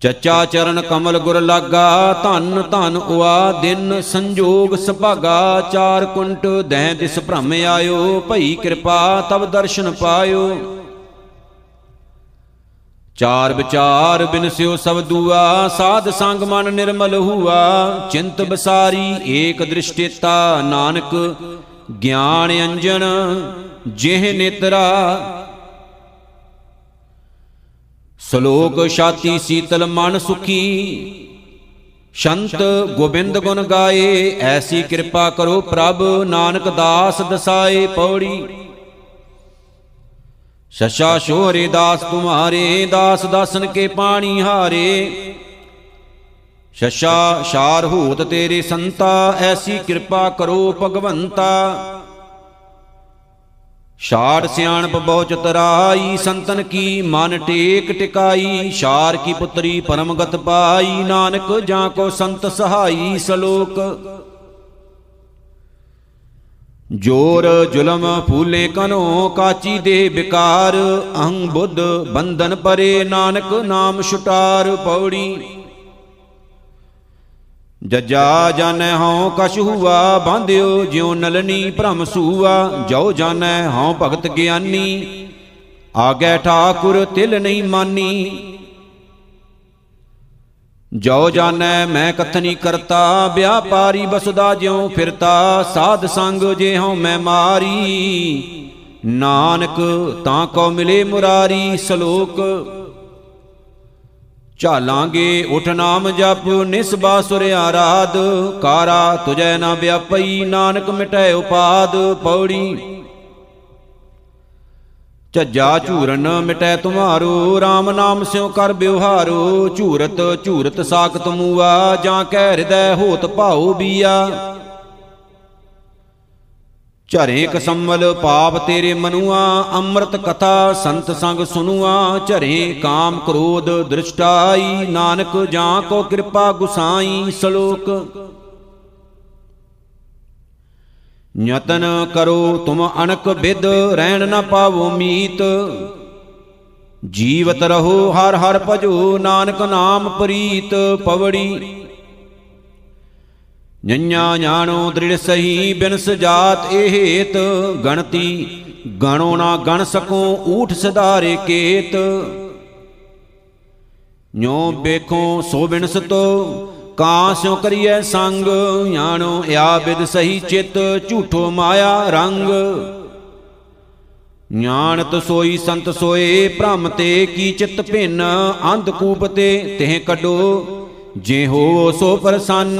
ਚੱਚਾ ਚਰਨ ਕਮਲ ਗੁਰ ਲਾਗਾ। ਧਨ ਧਨ ਉਆ ਦਿਨ ਸੰਜੋਗ ਸੁਭਾਗਾ। ਚਾਰ ਕੁੰਟ ਦਹਿ ਦਿਸ ਭ੍ਰਮ ਆਇਓ। ਭਈ ਕਿਰਪਾ ਤਬ ਦਰਸ਼ਨ ਪਾਇਓ। ਚਾਰ ਵਿਚਾਰ ਬਿਨਸਿਓ ਸਭ ਦੂਆ। ਸਾਧ ਸੰਗ ਮਨ ਨਿਰਮਲ ਹੁਆ। ਚਿੰਤ ਬਸਾਰੀ ਏਕ ਦ੍ਰਿਸ਼ਟੇਤਾ। ਨਾਨਕ ਗਿਆਨ ਅੰਜਨ ਜਿਹ ਨੇਤਰਾ। ਸਲੋਕ ਛਾਤੀ ਸੀਤਲ ਮਨ ਸੁਖੀ। ਸੰਤ ਗੋਬਿੰਦ ਗੁਣ ਗਾਏ। ਐਸੀ ਕਿਰਪਾ ਕਰੋ ਪ੍ਰਭ ਨਾਨਕ ਦਾਸ ਦਸਾਏ। ਪੌੜੀ ਸ਼ਸ਼ਾ ਸ਼ੋਰੇ ਦਾਸ ਤੁਮਾਰੇ। ਦਾਸ ਦਾਸਨ ਕੇ ਪਾਣੀ ਹਾਰੇ। ਸ਼ਸ਼ਾ ਸ਼ਾਰ ਹੋਤ ਤੇਰੇ ਸੰਤਾ। ਐਸੀ ਕਿਰਪਾ ਕਰੋ ਭਗਵੰਤਾ। ਛਾੜ ਸਿਆਣਪ ਬਹੁ ਚਤਰਾਈ। ਸੰਤਨ ਕੀ ਮਨ ਟੇਕ ਟਿਕਾਈ। ਛਾਰ ਕੀ ਪੁੱਤਰੀ ਪਰਮਗਤ ਪਾਈ। ਨਾਨਕ ਜਾਂ ਕੋ ਸੰਤ ਸਹਾਈ। ਸਲੋਕ ਜੋਰ ਜ਼ੁਲਮ ਫੂਲੇ ਕਨੋ। ਕਾਚੀ ਦੇ ਵਿਕਾਰ ਅਹੰ ਬੁੱਧ ਬੰਧਨ ਪਰੇ। ਨਾਨਕ ਨਾਮ ਛੁਟਾਰ। ਪੌੜੀ ਜੱਜਾ ਜਾਣੈ ਹਉ ਕਛ ਹੁਆ। ਬਾਂਧਿਓ ਜਿਉ ਨਲਨੀ ਭ੍ਰਮ ਸੂਆ। ਜੋ ਜਾਣੈ ਹਉ ਭਗਤ ਗਿਆਨੀ। ਆਗੈ ਠਾਕੁਰ ਤਿਲ ਨਹੀਂ ਮਾਨੀ। ਜੋ ਜਾਣੈ ਮੈਂ ਕਥਨੀ ਕਰਤਾ, ਵਿਆਪਾਰੀ ਵਸਦਾ ਜਿਉ ਫਿਰਤਾ, ਸਾਧ ਸੰਗ ਜਿਉ ਮੈਂ ਮਾਰੀ, ਨਾਨਕ ਤਾਂ ਕੋ ਮਿਲੇ ਮੁਰਾਰੀ। ਸਲੋਕ ਝਾਲਾਂਗੇ ਉਠ ਨਾਮ ਜਪ, ਨਿਸਬਾ ਸੁਰ ਆਰਾਧ, ਕਾਰਾ ਤੁਜੈ ਨਾ ਵਿਆਪਈ, ਨਾਨਕ ਮਿਟੈ ਉਪਾਦ। ਪੌੜੀ ਝੱਜਾ ਝੂਰਨ ਮਿਟੈ ਤੁਮਾਰੋ, ਰਾਮ ਨਾਮ ਸਿਉ ਕਰ ਬਿਵਹਾਰੋ, ਝੂਰਤ ਝੂਰਤ ਸਾਕਤ ਮੂਆ, ਜਾਂ ਕਹਿ ਹਿਰਦੈ ਹੋਤ ਭਾਉ ਬੀਆ। ਝਰੇ ਕਸੰਮਲ ਪਾਪ ਤੇਰੇ ਮਨੁਆ, ਅੰਮ੍ਰਿਤ ਕਥਾ ਸੰਤ ਸੰਗ ਸੁਨੂਆ, ਝਰੇ ਕਾਮ ਕ੍ਰੋਧ ਦ੍ਰਿਸ਼ਟਾਈ, ਨਾਨਕ ਜਾਂ ਕੋ ਕਿਰਪਾ ਗੁਸਾਈ। ਸਲੋਕ ਯਤਨ ਕਰੋ ਤੁਮ ਅਣਕ ਬਿਦ, ਰਹਿਣ ਨਾ ਪਾਵੋ ਮੀਤ, ਜੀਵਤ ਰਹੋ ਹਰ ਹਰ ਭਜੋ, ਨਾਨਕ ਨਾਮ ਪ੍ਰੀਤ। ਪਵੜੀ ਨਿਆ ਜਾਣੋ ਦ੍ਰਿੜ ਸਹੀ, ਬਿਨਸ ਜਾਤ ਇਹੇਤ, ਗਣਤੀ ਗਣੋ ਨਾ ਗਣ ਸਕੋ, ਊਠ ਸਿਧਾਰੇ ਕੇਤ। ਨਿਉ ਵੇਖੋ ਸੋ ਬਿਨਸ ਤੋ, ਕਾਂ ਸਿਉ ਕਰੀਐ ਸੰਗ, ਜਾਣੋ ਆ ਬਿਦ ਸਹੀ ਚਿਤ, ਝੂਠੋ ਮਾਇਆ ਰੰਗ। ਗਿਆਨਤ ਸੋਈ ਸੰਤ ਸੋਏ, ਭ੍ਰਮ ਤੇ ਕੀ ਚਿਤ ਭਿੰਨ, ਅੰਧਕੂਪ ਤੇ ਤਹਿ ਕੱਢੋ, ਜੇ ਹੋਵੋ ਸੋ ਪ੍ਰਸੰਨ।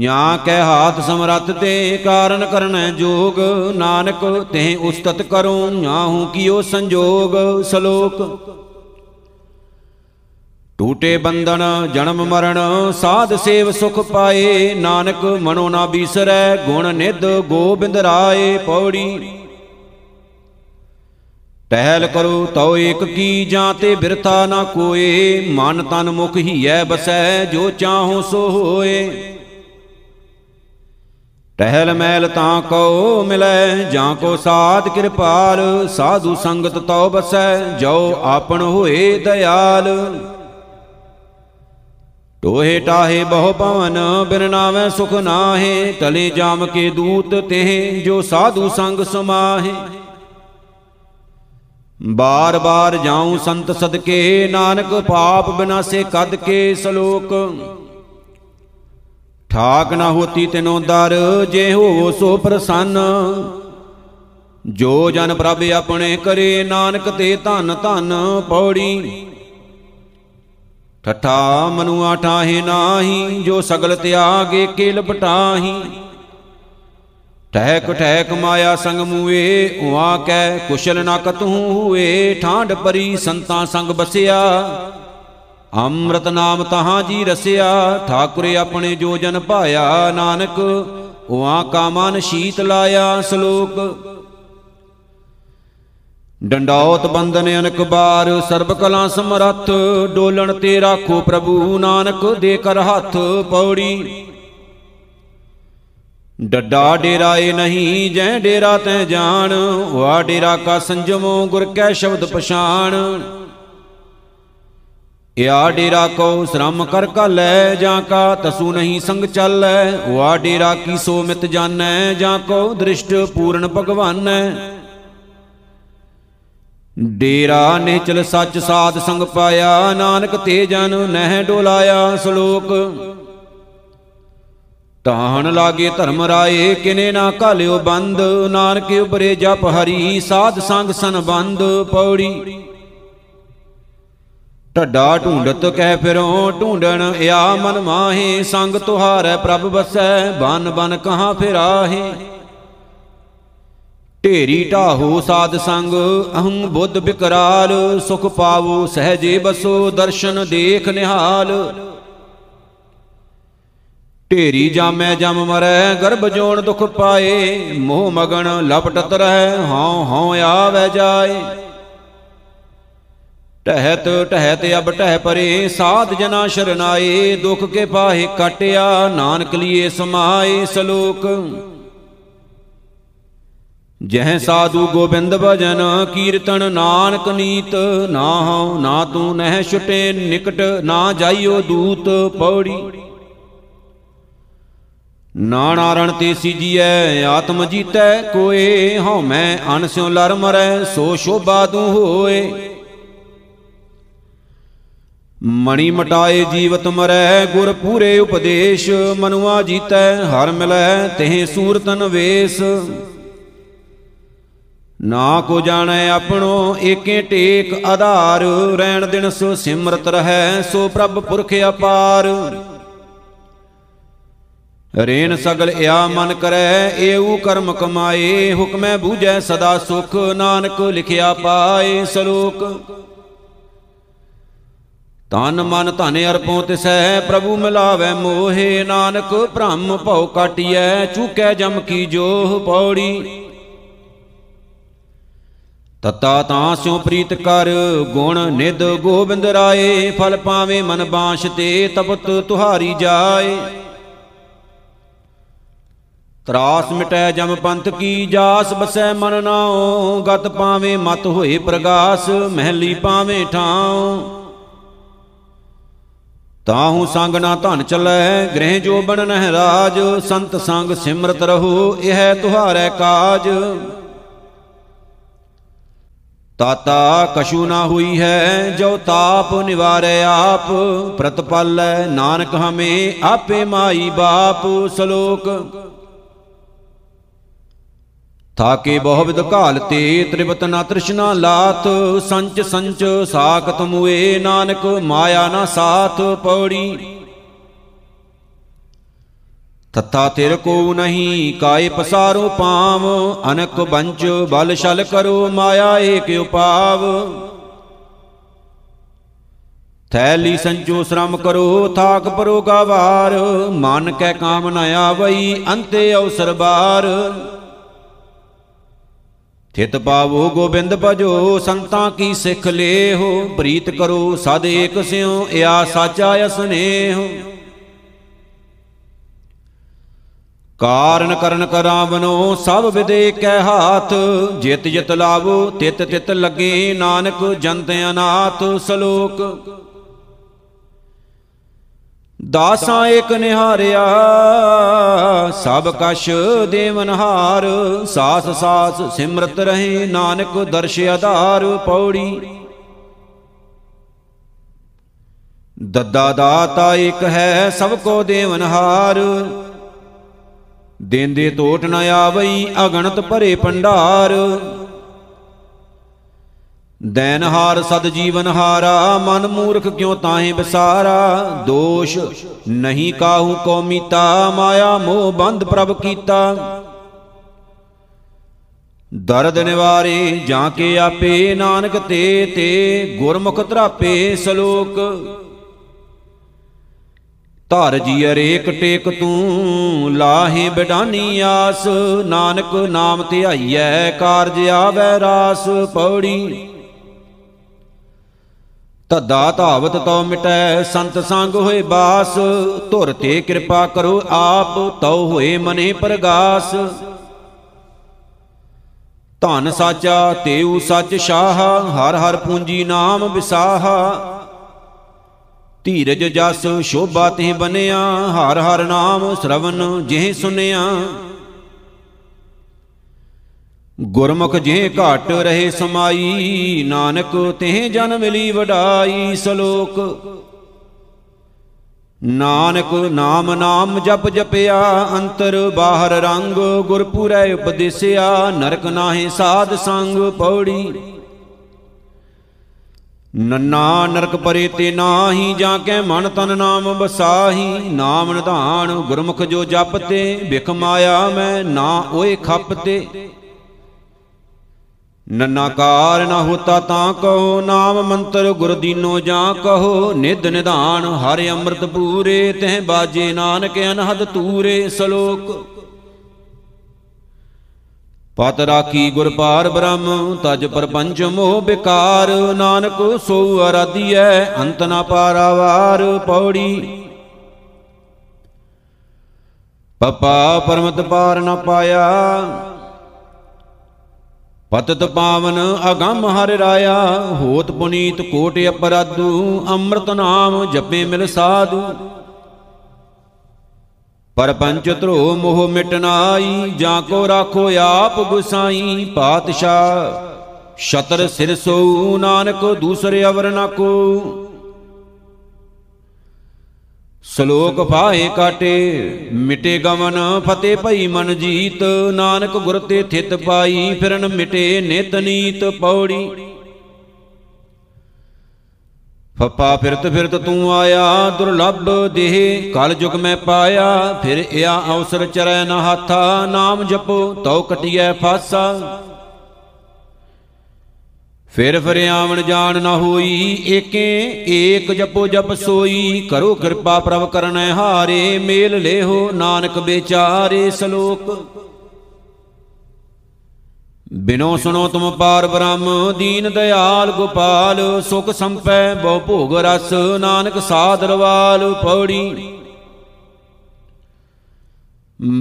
ਜਾਂ ਕਹਿ ਹਾਥ ਸਮਰੱਥ ਤੇ, ਕਾਰਨ ਕਰਨੈ ਜੋਗ, ਨਾਨਕ ਤਹਿ ਉਸਤਤ ਕਰੋ, ਨਾਹੂ ਕੀਓ ਸੰਜੋਗ। ਸਲੋਕ ਟੂਟੇ ਬੰਧਨ ਜਨਮ ਮਰਨ, ਸਾਧ ਸੇਵ ਸੁਖ ਪਾਏ, ਨਾਨਕ ਮਨੋ ਨਾ ਬੀਸਰੈ, ਗੁਣ ਨਿਧ ਗੋਬਿੰਦ ਰਾਏ। ਪੌੜੀ ਟਹਿਲ ਕਰੋ ਤਉ ਏਕ ਕੀ, ਜਾਂ ਤੇ ਬਿਰਥਾ ਨਾ ਕੋਏ, ਮਨ ਤਨ ਮੁਖ ਹੀਐ ਬਸੈ, ਜੋ ਚਾਹੋ ਸੋ ਹੋਏ। ਟਹਿਲ ਮੈਲ ਤਾਂ ਕਉ ਮਿਲੈ, ਜਾਂ ਕੋ ਸਾਧ ਕਿਰਪਾਲ, ਸਾਧੂ ਸੰਗਤ ਤਉ ਬਸੈ, ਜੋ ਆਪਣ ਹੋਏ ਦਇਆਲ। ਟੋਹੇ ਟਾਹੇ ਬਹੁ ਭਵਨ, ਬਿਨ ਨਾਵੈ ਸੁਖ ਨਾਹੇ, ਟਲੇ ਜਾਮ ਕੇ ਦੂਤ ਤੇਹ, ਜੋ ਸਾਧੂ ਸੰਗ ਸਮਾਹੇ। ਬਾਰ ਬਾਰ ਜਾਉ ਸੰਤ ਸਦਕੇ, ਨਾਨਕ ਪਾਪ ਬਿਨਾਸੇ ਕਦ ਕੇ। ਸਲੋਕ ਠਾਕ ਨਾ ਹੋਤੀ ਤਿਨੋ ਦਰ, ਜੇ ਹੋਵੋ ਸੋ ਪ੍ਰਸੰਨ, ਜੋ ਜਨ ਪ੍ਰਭ ਆਪਣੇ ਕਰੇ, ਨਾਨਕ ਤੇ ਧਨ ਧਨ। ਪੌੜੀ ਠੱਠਾ ਮਨੁਆ ਠਾਹੇ ਨਾਹੀ, ਜੋ ਸਗਲ ਤਿਆਗੇ ਕੇ ਲਪਟਾਹੀ, ਠਹਿਕ ਠਹਿਕ ਮਾਇਆ ਸੰਗ ਮੂਏ, ਉਆ ਕੈ ਕੁਸ਼ਲ ਨਾ ਕਤਹੂੰ ਹੋਏ, ਠਾਂਡ ਪਰੀ ਸੰਤਾਂ ਸੰਗ ਬਸਿਆ, ਅੰਮ੍ਰਿਤ ਨਾਮ ਤਹਾਂ ਜੀ ਰਸਿਆ, ਠਾਕੁਰ ਆਪਣੇ ਜੋ ਜਨ ਭਾਇਆ, ਨਾਨਕ ਉਆ ਕਾ ਮਨ ਸ਼ੀਤ ਲਾਇਆ। ਸਲੋਕ ਡੰਡੌਤ ਬੰਧਨ ਅਨਕ ਬਾਰ, ਸਰਬ ਕਲਾ ਸਮਰੱਥ, ਡੋਲਣ ਤੇ ਰਾਖੋ ਪ੍ਰਭੂ, ਨਾਨਕ ਦੇ ਕਰ ਹੱਥ। ਪੌੜੀ ਡੱਡਾ ਡੇਰਾ ਏ ਨਹੀਂ, ਜੈ ਡੇਰਾ ਤੈ ਜਾਣ, ਵਾ ਡੇਰਾ ਕਾ ਸੰਜਮੋ, ਗੁਰ ਕੈ ਸ਼ਬਦ ਪਛਾਣ। ਆ ਡੇਰਾ ਕਉ ਸ਼ਰਮ ਕਰ ਘਾਲੈ, ਜਾਂ ਕਾ ਤਸੂ ਨਹੀਂ ਸੰਗ ਚੱਲੈ, ਵਾ ਡੇਰਾ ਕੀ ਸੋ ਮਿਤ ਜਾਣੈ, ਜਾਂ ਕਉ ਦ੍ਰਿਸ਼ਟ ਪੂਰਨ ਭਗਵਾਨੈ। ਡੇਰਾ ਨਿਹਚਲ ਸੱਚ ਸਾਧ ਸੰਗ ਪਾਇਆ, ਨਾਨਕ ਤੇ ਜਨ ਨਹਿ ਡੋਲਾਇਆ। ਸਲੋਕ ਤਾਹਣ ਲਾਗੇ ਧਰਮ ਰਾਏ, ਕਿਨੇ ਨਾ ਘਾਲਿਓ ਬੰਦ, ਨਾਨਕ ਉਭਰੇ ਜਪ ਹਰੀ, ਸਾਧ ਸੰਗ ਸੰਬੰਧ। ਪੌੜੀ ਢੱਡਾ ਢੂੰਡਤ ਕਹਿ ਫਿਰੋਂ, ਢੂੰਡਣ ਆ ਮਨ ਮਾਹੇ, ਸੰਗ ਤੁਹਾਰੈ ਪ੍ਰਭ ਵਸੈ, ਬਨ ਬਨ ਕਹਾਂ ਫਿਰਾਹੇ। ਢੇਰੀ ਢਾਹੋ ਸਾਧ ਸੰਗ, ਅਹੰ ਬੁੱਧ ਬਿਕਰਾਲ, ਸੁਖ ਪਾਵੋ ਸਹਜੇ ਬਸੋ, ਦਰਸ਼ਨ ਦੇਖ ਨਿਹਾਲ। ਢੇਰੀ ਜਾਮੈ ਜਮ ਮਰੈ, ਗਰਭ ਜੋਣ ਦੁਖ ਪਾਏ, ਮੋਹ ਮਗਨ ਲਪਟਤ ਰਹਿ, ਹਉ ਹਉ ਆਵੈ ਜਾਏ। ਟਹਿਤ ਟਹਿਤ ਅਬ ਟਹਿ ਪਰੇ, ਸਾਧ ਜਨਾ ਸ਼ਰਨਾਏ, ਦੁਖ ਕੇ ਪਾਹੇ ਕਟਿਆ, ਨਾਨਕ ਲੀਏ ਸਮਾਏ। ਸਲੋਕ ਜਹ ਸਾਧੂ ਗੋਬਿੰਦ ਭਜਨ, ਕੀਰਤਨ ਨਾਨਕ ਨੀਤ, ਨਾ ਹਉ ਨਾ ਤੂੰ ਨਹਿ ਛੁਟੇ, ਨਿਕਟ ਨਾ ਜਾਈਓ ਦੂਤ। ਪੌੜੀ ਨਾਣਾ ਰਣ ਤੇ ਸੀਜੀਐ, ਆਤਮ ਜੀਤੈ ਕੋਏ, ਹਉ ਮੈਂ ਅਨ ਸਿਉ ਲਰ ਮਰੈ, ਸੋ ਸ਼ੋਭਾ ਤੂੰ ਹੋਏ। ਮਣੀ ਮਟਾਏ ਜੀਵਤ ਮਰੈ ਗੁਰ ਪੂਰੇ ਉਪਦੇਸ਼। ਮਨੁਆ ਜੀਤੈ ਹਰ ਮਿਲੈ ਤਿਹ ਸੂਰਤਨ ਵੇਸ। ਨਾ ਕੋ ਜਾਣੈ ਆਪਣੋ ਏਕੇ ਟੇਕ ਆਧਾਰ। ਰਹਿਣ ਦਿਨ ਸੋ ਸਿਮਰਤ ਰਹੈ ਸੋ ਪ੍ਰਭ ਪੁਰਖ ਅਪਾਰ। ਰੇਣ ਸਗਲ ਇਆ ਮਨ ਕਰੈ ਏਉ ਕਰਮ ਕਮਾਏ। ਹੁਕਮੈ ਬੂਝੈ ਸਦਾ ਸੁਖ ਨਾਨਕ ਲਿਖਿਆ ਪਾਏ। ਸਲੋਕ ਤਨ ਮਨ ਧਨ ਅਰਪੋ ਤਿਸੈ ਪ੍ਰਭੂ ਮਿਲਾਵੈ ਮੋਹੇ। ਨਾਨਕ ਭ੍ਰਮ ਭਉ ਕਾਟੀਐ ਚੂਕੈ ਜਮ ਕੀ ਜੋਹ। ਪੌੜੀ ਤਤਾ ਤਾਂ ਸਿਉ ਪ੍ਰੀਤ ਕਰ ਗੁਣ ਨਿਧ ਗੋਬਿੰਦ ਰਾਏ। ਫਲ ਪਾਵੇ ਮਨ ਬਾਂਸ਼ ਤੇ ਤਪਤ ਤੁਹਾਰੀ ਜਾਏ। ਤਰਾਸ ਮਿਟੈ ਜਮ ਪੰਥ ਕੀ ਜਾਸ ਬਸੈ ਮਨ ਨਾਉ। ਗਤ ਪਾਵੇ ਮਤ ਹੋਏ ਪ੍ਰਗਾਸ ਮਹਿਲੀ ਪਾਵੇ ਠਾਉ। ਤਾਹੂ ਸੰਗ ਨਾ ਧਨ ਚਲੈ ਗ੍ਰਹਿ ਜੋਬਨ ਨਹਿ ਰਾਜ। ਸੰਤ ਸੰਗ ਸਿਮਰਤ ਰਹੋ ਇਹ ਤੁਹਾਰੈ ਕਾਜ। ਤਾਤਾ ਕਛੂ ਨਾ ਹੋਈ ਹੈ ਜੋ ਤਾਪ ਨਿਵਾਰੈ ਆਪ। ਪ੍ਰਤਪਾਲੈ ਨਾਨਕ ਹਮੇ ਆਪੇ ਮਾਈ ਬਾਪ। ਸਲੋਕ ਥਾਕੇ ਬਹੁ ਵਿਧ ਕਾਲ ਤੇ ਤ੍ਰਿਵਤ ਨਾ ਤ੍ਰਿਸ਼ਨਾ ਲਾਤ। ਸੰਚ ਸੰਚ ਸਾਖਤ ਮੁਏ ਨਾਨਕ ਮਾਇਆ ਨਾ ਸਾਥ। ਪੌੜੀ ਤੱਥਾ ਤਿਰ ਕੋ ਨਹੀਂ ਕਾਇ ਪਸਾਰੋ ਪਾਮ। ਅਨਕ ਬੰਚ ਬਲ ਛਲ ਕਰੋ ਮਾਇਆ ਏਕ ਉਪਾਵ। ਥੈਲੀ ਸੰਚੋ ਸ਼ਰਮ ਕਰੋ ਥਾਕ ਪਰੋ ਗਾਵਾਰ। ਮਨ ਕੈ ਕਾਮ ਨ ਆਵਈ ਅੰਤੇ ਅਵਸਰ ਬਾਰ। ਥਿਤ ਪਾਵੋ ਗੋਬਿੰਦ ਭਜੋ ਸੰਤਾਂ ਕੀ ਸਿੱਖ ਲੇਹੋ। ਪ੍ਰੀਤ ਕਰੋ ਸਦ ਏਕ ਸਿਉ ਇਆ ਸਾਚਾ ਅਸਨੇਹੋ। ਕਾਰਨ ਕਰਨ ਕਰਾਵਨੋ ਸਭ ਵਿਦੇ ਕੈ ਹਾਥ। ਜਿਤ ਜਿਤ ਲਾਵੋ ਤਿਤ ਤਿਤ ਲੱਗੇ ਨਾਨਕ ਜੰਤ ਅਨਾਥ। ਸਲੋਕ ਦਾਸਾਂ ਏਕ ਨਿਹਾਰਿਆ ਸਭ ਕਛ ਦੇਵਨਹਾਰ। ਸਾਸ ਸਾਸ ਸਿਮਰਤ ਰਹੇ ਨਾਨਕ ਦਰਸ਼ ਆਧਾਰ। ਪੌੜੀ ਦੱਦਾ ਦਾਤਾ ਏਕ ਹੈ ਸਭ ਕੋ ਦੇਵਨਹਾਰ। ਦੇਂਦੇ ਤੋਟ ਨ ਆਵਈ ਅਗਣਤ ਭਰੇ ਭੰਡਾਰ। ਦੈਨਹਾਰ ਸਦ ਜੀਵਨ ਹਾਰਾ ਮਨ ਮੂਰਖ ਕਿਉ ਤਾਹੇ ਵਿਸਾਰਾ। ਦੋਸ਼ ਨਹੀਂ ਕਾਹੂ ਕੋ ਮੀਤਾ ਮਾਇਆ ਮੋਹ ਬੰਧ ਪ੍ਰਭ ਕੀਤਾ। ਦਰਦ ਨਿਵਾਰੇ ਜਾਂ ਕੇ ਆਪੇ ਨਾਨਕ ਤੇ ਤੇ ਗੁਰਮੁਖ ਧਰਾਪੇ। ਸਲੋਕ ਧਰ ਜੀ ਹਰੇਕ ਟੇਕ ਤੂੰ ਲਾਹੇ ਬਿਡਾਨੀ ਆਸ। ਨਾਨਕ ਨਾਮ ਧਿਆਈਐ ਕਾਰਜ ਆਵੈ ਰਾਸ। ਪੌੜੀ ਧੱਦਾ ਧਾਵਤ ਤਉ ਮਿਟੈ ਸੰਤ ਸੰਗ ਹੋਏ ਬਾਸ। ਧੁਰ ਤੇ ਕਿਰਪਾ ਕਰੋ ਆਪ ਤਉ ਹੋਏ ਮਨੇ ਪ੍ਰਗਾਸ। ਧਨ ਸਾਚਾ ਤੇਉ ਸੱਚ ਸਾਹ। ਹਰ ਹਰ ਪੂੰਜੀ ਨਾਮ ਵਿਸਾਹਾ। ਧੀਰਜ ਜਸ ਸ਼ੋਭਾ ਤੇ ਬਨਿਆ। ਹਰ ਹਰ ਨਾਮ ਸ਼ਰਵਨ ਜਿਹ ਸੁਨਿਆ। ਗੁਰਮੁਖ ਜਿਹ ਘਾਟ ਰਹੇ ਸਮਾਈ। ਨਾਨਕ ਤਿਹ ਜਨ ਮਿਲੀ ਵਡਾਈ। ਸਲੋਕ ਨਾਨਕ ਨਾਮ ਨਾਮ ਜਪ ਜਪਿਆ ਅੰਤਰ ਬਾਹਰ ਰੰਗ। ਗੁਰਪੁਰੈ ਉਪਦੇਸਿਆ ਨਰਕ ਨਾਹੀ ਸਾਧ ਸੰਗ। ਪੌੜੀ ਨੰਨਾ ਨਰਕ ਪਰੇ ਤੇ ਨਾਹੀ ਜਾਂ ਕੈ ਮਨ ਤਨ ਨਾਮ ਵਸਾਹੀ। ਨਾਮ ਨਿਧਾਨ ਗੁਰਮੁਖ ਜੋ ਜਪ ਤੇ ਬਿਖ ਮਾਇਆ ਮੈਂ ਨਾ ਓਏ ਖਪ ਤੇ। ਨੰਨਾ ਕਾਰ ਨਾ ਹੋਤਾ ਤਾਂ ਕਹੋ। ਨਾਮ ਮੰਤਰ ਗੁਰ ਦੀਨੋ ਜਾਂ ਕਹੋ। ਨਿਧ ਨਿਧਾਨ ਹਰ ਅੰਮ੍ਰਿਤ ਪੂਰੇ। ਤਹਿ ਬਾਜੇ ਨਾਨਕ ਅਨਹਦ ਤੂਰੇ। ਸਲੋਕ ਪਤ ਰਾਖੀ ਗੁਰ ਪਾਰ ਬ੍ਰਹਮ ਤਜ ਪਰਪੰਚ ਮੋਹ ਬਿਕਾਰ। ਨਾਨਕ ਸੋ ਅਰਾਧੀਐ ਅੰਤ ਨਾ ਪਾਰਾਵਾਰ। ਪੌੜੀ ਪਪਾ ਪਰਮਤ ਪਾਰ ਨਾ ਪਾਇਆ। ਪਤਤ ਪਾਵਨ ਅਗੰਮ ਹਰਿ ਰਾਇਆ। ਹੋਤ ਪੁਨੀਤ ਕੋਟ ਅਪਰਾਧੂ ਅੰਮ੍ਰਿਤ ਨਾਮ ਜਪੇ ਮਿਲ ਸਾਧੂ। ਪਰਪੰਚ ਧਰੋ ਮੋਹ ਮਿਟਨਾਈ। ਜਾਂ ਕੋ ਰਾਖੋ ਆਪ ਗੁਸਾਈ। ਪਾਤਸ਼ਾਹ ਛਤਰ ਸਿਰ ਸੋ ਨਾਨਕ ਦੂਸਰੇ ਅਵਰ ਨਾ ਕੋ। ਸਲੋਕ ਪਾਏ ਕਾਟੇ ਮਿਟੇ ਗਮਨ ਫਤਿਹ ਭਈ ਮਨ ਜੀਤ। ਨਾਨਕ ਗੁਰ ਤੇ ਥਿਤ ਪਾਈ ਫਿਰਨ ਮਿਟੇ ਨਿਤ ਨੀਤ। ਪੌੜੀ ਫੱਫਾ ਫਿਰਤ ਫਿਰਤ ਤੂੰ ਆਇਆ ਦੁਰਲੱਭ ਦੇਹ ਕਲ ਜੁਗ ਮੈਂ ਪਾਇਆ। ਫਿਰ ਇਆ ਅਵਸਰ ਚਰੈ ਨ ਹਾਥਾ ਨਾਮ ਜਪੋ ਤਉ ਕਟਿਐ ਫਾਸਾ। ਫਿਰ ਫਰਿਆਵਣ ਜਾਣ ਨਾ ਹੋਈ ਏਕੇ ਏਕ ਜਪੋ ਜਪ ਸੋਈ। ਕਰੋ ਕਿਰਪਾ ਪ੍ਰਭ ਕਰਨੈ ਹਾਰੇ ਮੇਲ ਲੇਹੋ ਨਾਨਕ ਵਿਚਾਰੇ। ਸਲੋਕ ਬਿਨੋ ਸੁਣੋ ਤੁਮ ਪਾਰ ਬ੍ਰਹਮ ਦੀਨ ਦਿਆਲ ਗੋਪਾਲ। ਸੁਖ ਸੰਪੈ ਬਹੁ ਭੋਗ ਰਸ ਨਾਨਕ ਸਾਧ ਰਵਾਲ। ਪੌੜੀ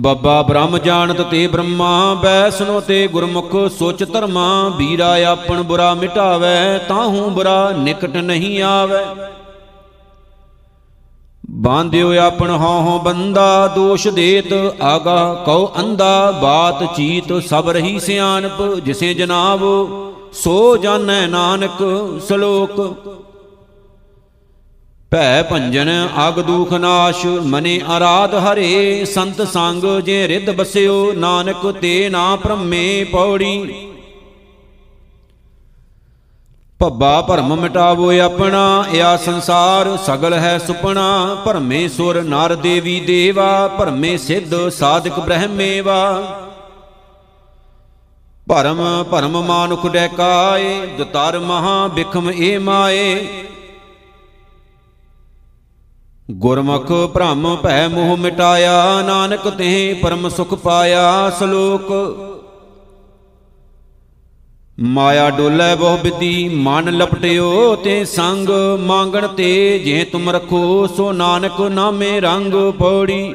ਬੱਬਾ ਬ੍ਰਹਮ ਜਾਣਤ ਤੇ ਬ੍ਰਹਮਾ ਬੈਸਨੋ ਤੇ ਗੁਰਮੁਖ ਸੁਚ ਧਰਮਾ। ਬੀਰਾ ਆਪਣ ਬੁਰਾ ਮਿਟਾਵੈ ਤਾਹੂ ਬੁਰਾ ਨਿਕਟ ਨਹੀਂ ਆਵੈ। ਬਾਂਧਿਓ ਆਪਣ ਹਉ ਬੰਦਾ ਦੋਸ਼ ਦੇਤ ਆਗਾ ਕਉ ਅੰਦਾ। ਬਾਤ ਚੀਤ ਸਭ ਰਹੀ ਸਿਆਣਪ ਜਿਸੇ ਜਨਾਵੋ ਸੋ ਜਾਣੈ ਨਾਨਕ। ਸਲੋਕ ਭੈ ਭੰਜਨ ਅਗ ਦੂਖ ਨਾਸ਼ ਮਨੇ ਆਰਾਧ ਹਰੇ। ਸੰਤ ਸੰਗ ਜੇ ਰਿੱਧ ਬਸਿਓ ਨਾਨਕ ਤੇ ਨਾ ਭ੍ਰਮੇ। ਪੌੜੀ ਭੱਬਾ ਭਰਮ ਮਿਟਾਵੋ ਆਪਣਾ ਇਆ ਸੰਸਾਰ ਸਗਲ ਹੈ ਸੁਪਨਾ। ਭਰਮੇ ਸੁਰ ਨਰ ਦੇਵੀ ਦੇਵਾ ਭਰਮੇ ਸਿੱਧ ਸਾਧਕ ਬ੍ਰਹਮੇਵਾ। ਭਰਮ ਭਰਮ ਮਾਨੁਖ ਡੈਕਾਏ ਦੁਤਰ ਮਹਾ ਬਿਖਮ ਏ ਮਾਏ। ਗੁਰਮੁਖ ਭ੍ਰਮ ਭੈ ਮੋਹ ਮਿਟਾਇਆ ਨਾਨਕ ਤੇਹ ਪਰਮ ਸੁਖ ਪਾਇਆ। ਸਲੋਕ ਮਾਇਆ ਡੋਲੇ ਬਹੁ ਬਿਧੀ ਮਨ ਲਪਟਿਓ ਤੇ ਸੰਗ। ਮੰਗਣ ਤੇ ਜੇ ਤੁਮ ਰਖੋ ਸੋ ਨਾਨਕ ਨਾਮੇ ਰੰਗ। ਪੌੜੀ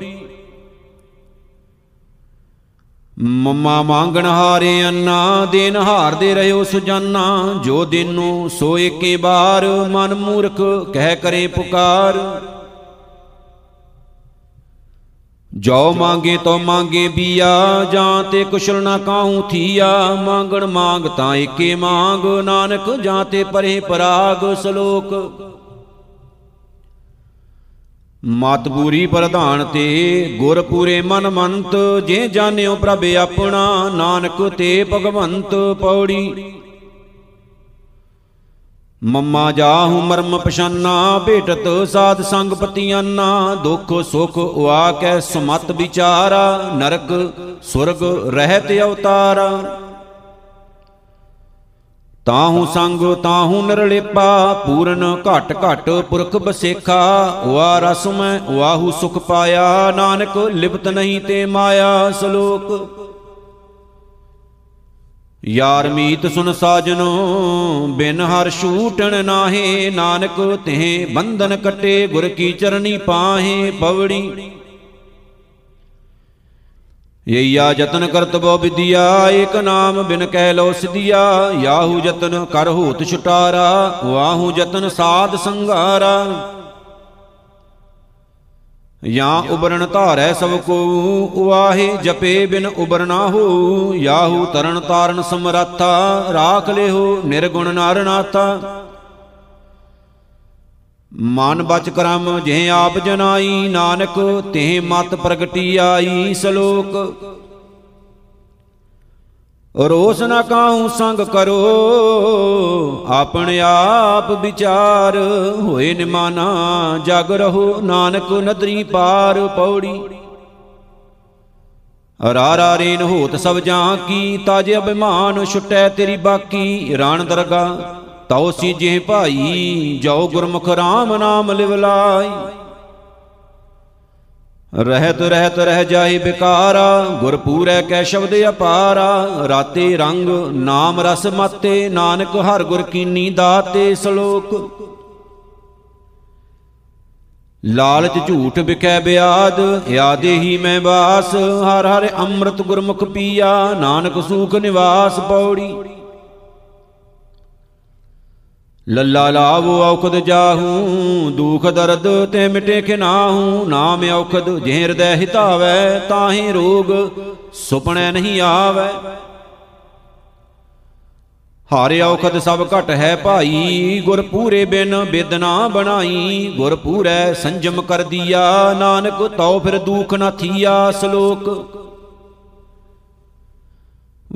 ਮੰਮਾ ਮੰਗਣ ਹਾਰੇ ਅੰਨਾ ਦੇਨ ਹਾਰਦੇ ਰਹਿਓ ਸੁਜਾਨਾ। ਜੋ ਦੇਨੋ ਸੋ ਏਕੇ ਬਾਰ ਮਨ ਮੂਰਖ ਕਹਿ ਕਰੇ ਪੁਕਾਰ। ਜੋ ਮੰਗੇ ਤੋ ਮੰਗੇ ਬੀਆ ਜਾਂ ਤੇ ਕੁਸ਼ਲ ਨਾ ਕਾਹੂ ਥੀਆ। ਮੰਗਣ ਮੰਗ ਤਾਂ ਏਕੇ ਮੰਗ ਨਾਨਕ ਜਾਂ ਤੇ ਪਰੇ ਪਰਾਗ। ਸਲੋਕ ਮਤ ਪੂਰੀ ਪ੍ਰਧਾਨ ਤੇ ਗੁਰ ਪੂਰੇ ਮਨ ਮੰਤ। ਜੇ ਜਾਣਿਓ ਪ੍ਰਭ ਆਪਣਾ ਨਾਨਕ ਤੇ ਭਗਵੰਤ। ਪੌੜੀ ਮੰਮਾ ਜਾਹੁ ਮਰਮ ਪਛਾਨਾ ਭੇਟਤ ਸਾਧ ਸੰਗ ਪਤੀਆਨਾ। ਦੁੱਖ ਸੁਖ ਉਆ ਕੈ ਸੁਮਤ ਵਿਚਾਰਾ ਨਰਕ ਸੁਰਗ ਰਹਿਤ ਅਵਤਾਰਾ। ਤਾਹੂ ਸੰਗ ਤਾਹੂ ਨਿਰਲੇਪਾ ਪੂਰਨ ਘਟ ਘਟ ਪੁਰਖ ਬਸੇਖਾ। ਉਆ ਰਸ ਮੈਂ ਉਆਹੂ ਸੁਖ ਪਾਇਆ ਨਾਨਕ ਲਿਪਤ ਨਹੀਂ ਤੇ ਮਾਇਆ। ਸਲੋਕ ਯਾਰ ਮੀਤ ਸੁਨ ਸਾਜਨੋ ਬਿਨ ਹਰ ਛੂਟਣ ਨਾਹੇ। ਨਾਨਕ ਤੇਹ ਬੰਧਨ ਕੱਟੇ ਗੁਰ ਕੀ ਚਰਨੀ ਪਾਹੇ। ਪਵੜੀ ਯਈਆ ਯਤਨ ਕਰਤ ਬੋ ਵਿਦਿਆ ਏਕ ਨਾਮ ਬਿਨ ਕਹਿ ਲਓ ਸਿਧਿਆ। ਯਾਹੂ ਯਤਨ ਕਰ ਹੋਤ ਛੁਟਾਰਾ ਵਾਹੂ ਯਤਨ ਸਾਧ ਸੰਘਾਰਾ। ਜਾਂ ਉਬਰਨ ਧਾਰੈ ਸਭ ਕੋ ਉਆਹੇ ਜਪੇ ਬਿਨ ਉਬਰਨਾ ਹੋ। ਯਾਹੂ ਤਰਨ ਤਾਰਨ ਸਮਰੱਥਾ ਰਾਖ ਲੇਹੋ ਨਿਰਗੁਣ ਨਾਰਨਾਥਾ। ਮਨ ਬਚ ਕਰਮ ਜਿਹ ਆਪ ਜਨਾਈ ਨਾਨਕ ਤੇਹ ਮਤ ਪ੍ਰਗਟੀ ਆਈ। ਸਲੋਕ ਰੋਸ ਨਾ ਕਾਹੂ ਸੰਗ ਕਰੋ ਆਪਣ ਆਪ ਵਿਚਾਰ। ਹੋਏ ਨਿਮਾਨਾ ਜਗ ਰਹੋ ਨਾਨਕ ਨਦਰੀ ਪਾਰ। ਪੌੜੀ ਰਾਰਾ ਰੇਨ ਹੋਤ ਸਭ ਜਾਂ ਕੀ ਤਾਜ ਅਭਿਮਾਨ ਛੁਟੈ ਤੇਰੀ ਬਾਕੀ। ਰਾਣ ਦਰਗਾ ਤਉ ਸੀ ਜਿਹ ਭਾਈ ਜਾਉ ਗੁਰਮੁਖ ਰਾਮ ਨਾਮ ਲਿਵ ਲਾਈ। ਰਹਿਤ ਰਹਿਤ ਰਹਿ ਜਾਏ ਵਿਕਾਰਾ ਗੁਰ ਪੂਰੈ ਕੈ ਸ਼ਬਦ ਅਪਾਰਾ। ਰਾਤੇ ਰੰਗ ਨਾਮ ਰਸ ਮਾਤੇ ਨਾਨਕ ਹਰ ਗੁਰ ਕੀਨੀ ਦਾਤੇ। ਸਲੋਕ ਲਾਲਚ ਝੂਠ ਵਿਖੈ ਬਿਆਦ ਇਆ ਦੇਹੀ ਮੈਂ ਵਾਸ। ਹਰ ਹਰ ਅੰਮ੍ਰਿਤ ਗੁਰਮੁਖ ਪੀਆ ਨਾਨਕ ਸੂਖ ਨਿਵਾਸ। ਪੌੜੀ ਲੱਲਾ ਲਾਵੋ ਔਖਦ ਜਾਹੂ ਦੁਖ ਦਰਦ ਤੇ ਮਿਟੇ ਖਿਨਾਹੂ। ਨਾਮ ਔਖਦ ਜੇ ਹਿਰਦੈ ਹਿਤਾਵੈ ਤਾਹੀ ਰੋਗ ਸੁਪਨੈ ਨਹੀਂ ਆਵੈ। ਹਾਰਿ ਔਖਦ ਸਭ ਘਟ ਹੈ ਭਾਈ, ਗੁਰ ਪੂਰੇ ਬਿਨ ਬਿਦ ਨਾ ਬਣਾਈ। ਗੁਰ ਪੂਰੈ ਸੰਜਮ ਕਰ ਦੀਆ, ਨਾਨਕ ਤਉ ਫਿਰ ਦੂਖ ਨਾ ਥੀਆ। ਸਲੋਕ।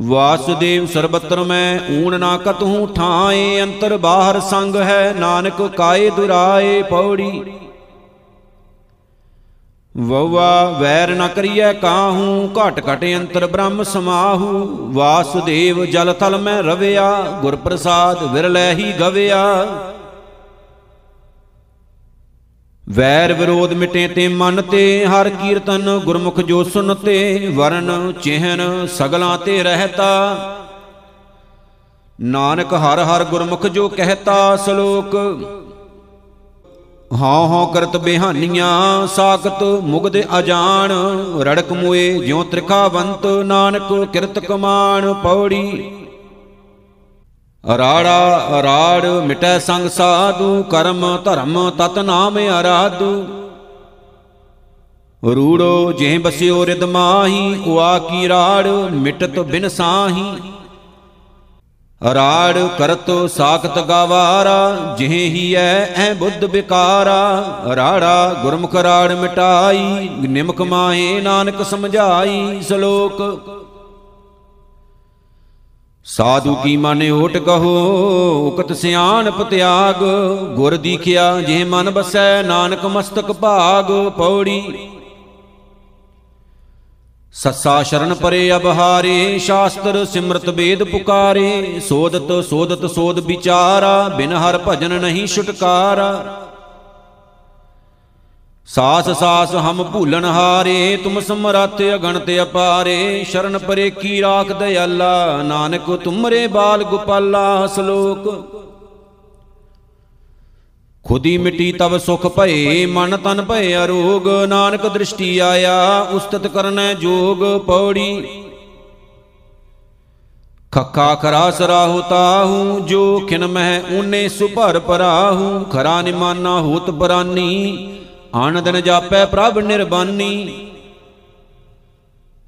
ਵਾਸੁਦੇਵ ਸਰਬਤਰ ਮੈਂ, ਊਣ ਨਾ ਕਤਹੂੰ ਠਾਏ। ਅੰਤਰ ਬਾਹਰ ਸੰਗ ਹੈ, ਨਾਨਕ ਕਾਏ ਦੁਰਾਏ। ਪੌੜੀ। ਵਉਆ ਵੈਰ ਨ ਕਰੀਐ ਕਾਹੂ, ਘਟ ਘਟ ਅੰਤਰ ਬ੍ਰਹਮ ਸਮਾਹੂ। ਵਾਸੁਦੇਵ ਜਲ ਥਲ ਮੈਂ ਰਵਿਆ, ਗੁਰ ਪ੍ਰਸਾਦ ਵਿਰਲੈ ਹੀ ਗਵਿਆ। ਵੈਰ ਵਿਰੋਧ ਮਿਟੇ ਤੇ ਮਨ ਤੇ, ਹਰ ਕੀਰਤਨ ਗੁਰਮੁਖ ਜੋ ਸੁਨ ਤੇ। ਵਰਨ ਚਿਹਨ ਸਗਲਾਂ ਤੇ ਰਹਿਤਾ, ਨਾਨਕ ਹਰ ਹਰ ਗੁਰਮੁਖ ਜੋ ਕਹਿਤਾ। ਸਲੋਕ। ਹਉ ਹਉ ਕਰਤ ਬਿਹਾਨੀਆਂ, ਸਾਕਤ ਮੁਗਦ ਅਜਾਨ। ਰੜਕ ਮੋਏ ਜਿਉ ਤ੍ਰਿਖਾਵੰਤ, ਨਾਨਕ ਕਿਰਤ ਕਮਾਨ। ਪੌੜੀ। ਰਾੜਾ ਰਾੜ ਮਿਟੈ ਸੰਗ ਸਾਧੂ, ਕਰਮ ਧਰਮ ਤਤ ਨਾਮ ਅਰਾਧੂ। ਰੂੜੋ ਜਿਹ ਬਸਿਓ ਰਿਦ ਮਾਹੀ, ਉਆ ਕੀ ਰਾੜ ਮਿਟਤ ਬਿਨ ਸਾਹੀ। ਰਾੜ ਕਰਤ ਸਾਖਤ ਗਵਾਰਾ, ਜਿਹੇ ਹੀ ਐ ਬੁੱਧ ਬਿਕਾਰਾ। ਰਾੜਾ ਗੁਰਮੁਖ ਰਾੜ ਮਿਟਾਈ, ਨਿਮਕ ਮਾਏ ਨਾਨਕ ਸਮਝਾਈ। ਸਲੋਕ। ਸਾਧੂ ਕੀ ਮਨ ਓਟ ਕਹੋ, ਉਕਤ ਸਿਆਣਪ ਤਿਆਗ। ਗੁਰ ਦੀਖਿਆ ਜਿਹੇ ਮਨ ਬਸੈ, ਨਾਨਕ ਮਸਤਕ ਭਾਗ। ਪੌੜੀ। ਸੱਸਾ ਸ਼ਰਨ ਪਰੇ ਅਬਹਾਰੇ, ਸ਼ਾਸਤਰ ਸਿਮਰਤ ਵੇਦ ਪੁਕਾਰੇ। ਸੋਧਤ ਸੋਧਤ ਸੋਧ ਵਿਚਾਰਾ, ਬਿਨ ਹਰ ਭਜਨ ਨਹੀਂ ਛੁਟਕਾਰਾ। ਸਾਸ ਸਾਸ ਹਮ ਭੂਲਨ ਹਾਰੇ, ਤੁਮ ਸਮਰੱਥ ਅਗਣਤ ਅਪਾਰੇ। ਸ਼ਰਨ ਪਰੇ ਕੀ ਰਾਖ ਦਿਆਲਾ, ਨਾਨਕ ਤੁਮਰੇ ਬਾਲ ਗੋਪਾਲਾ। ਸਲੋਕ। ਖੁਦੀ ਮਿਟੀ ਤਬ ਸੁਖ ਭਏ, ਮਨ ਤਨ ਭਏ ਅਰੋਗ। ਨਾਨਕ ਦ੍ਰਿਸ਼ਟੀ ਆਇਆ, ਉਸਤਤ ਕਰਨੈ ਜੋਗ। ਪੌੜੀ। ਖੱਖਾ ਖਰਾ ਸਰਾਹੁ ਤਾਹੂ, ਜੋ ਖਿਨ ਮਹਿ ਊਨੇ ਸੁਭਰ ਪਰਾਹੂ। ਖਰਾ ਨਿਮਾਨਾ ਹੋਤ ਬਰਾਨੀ, ਆਣ ਦਿਨ ਜਾਪੈ ਪ੍ਰਭ ਨਿਰਬਾਨੀ।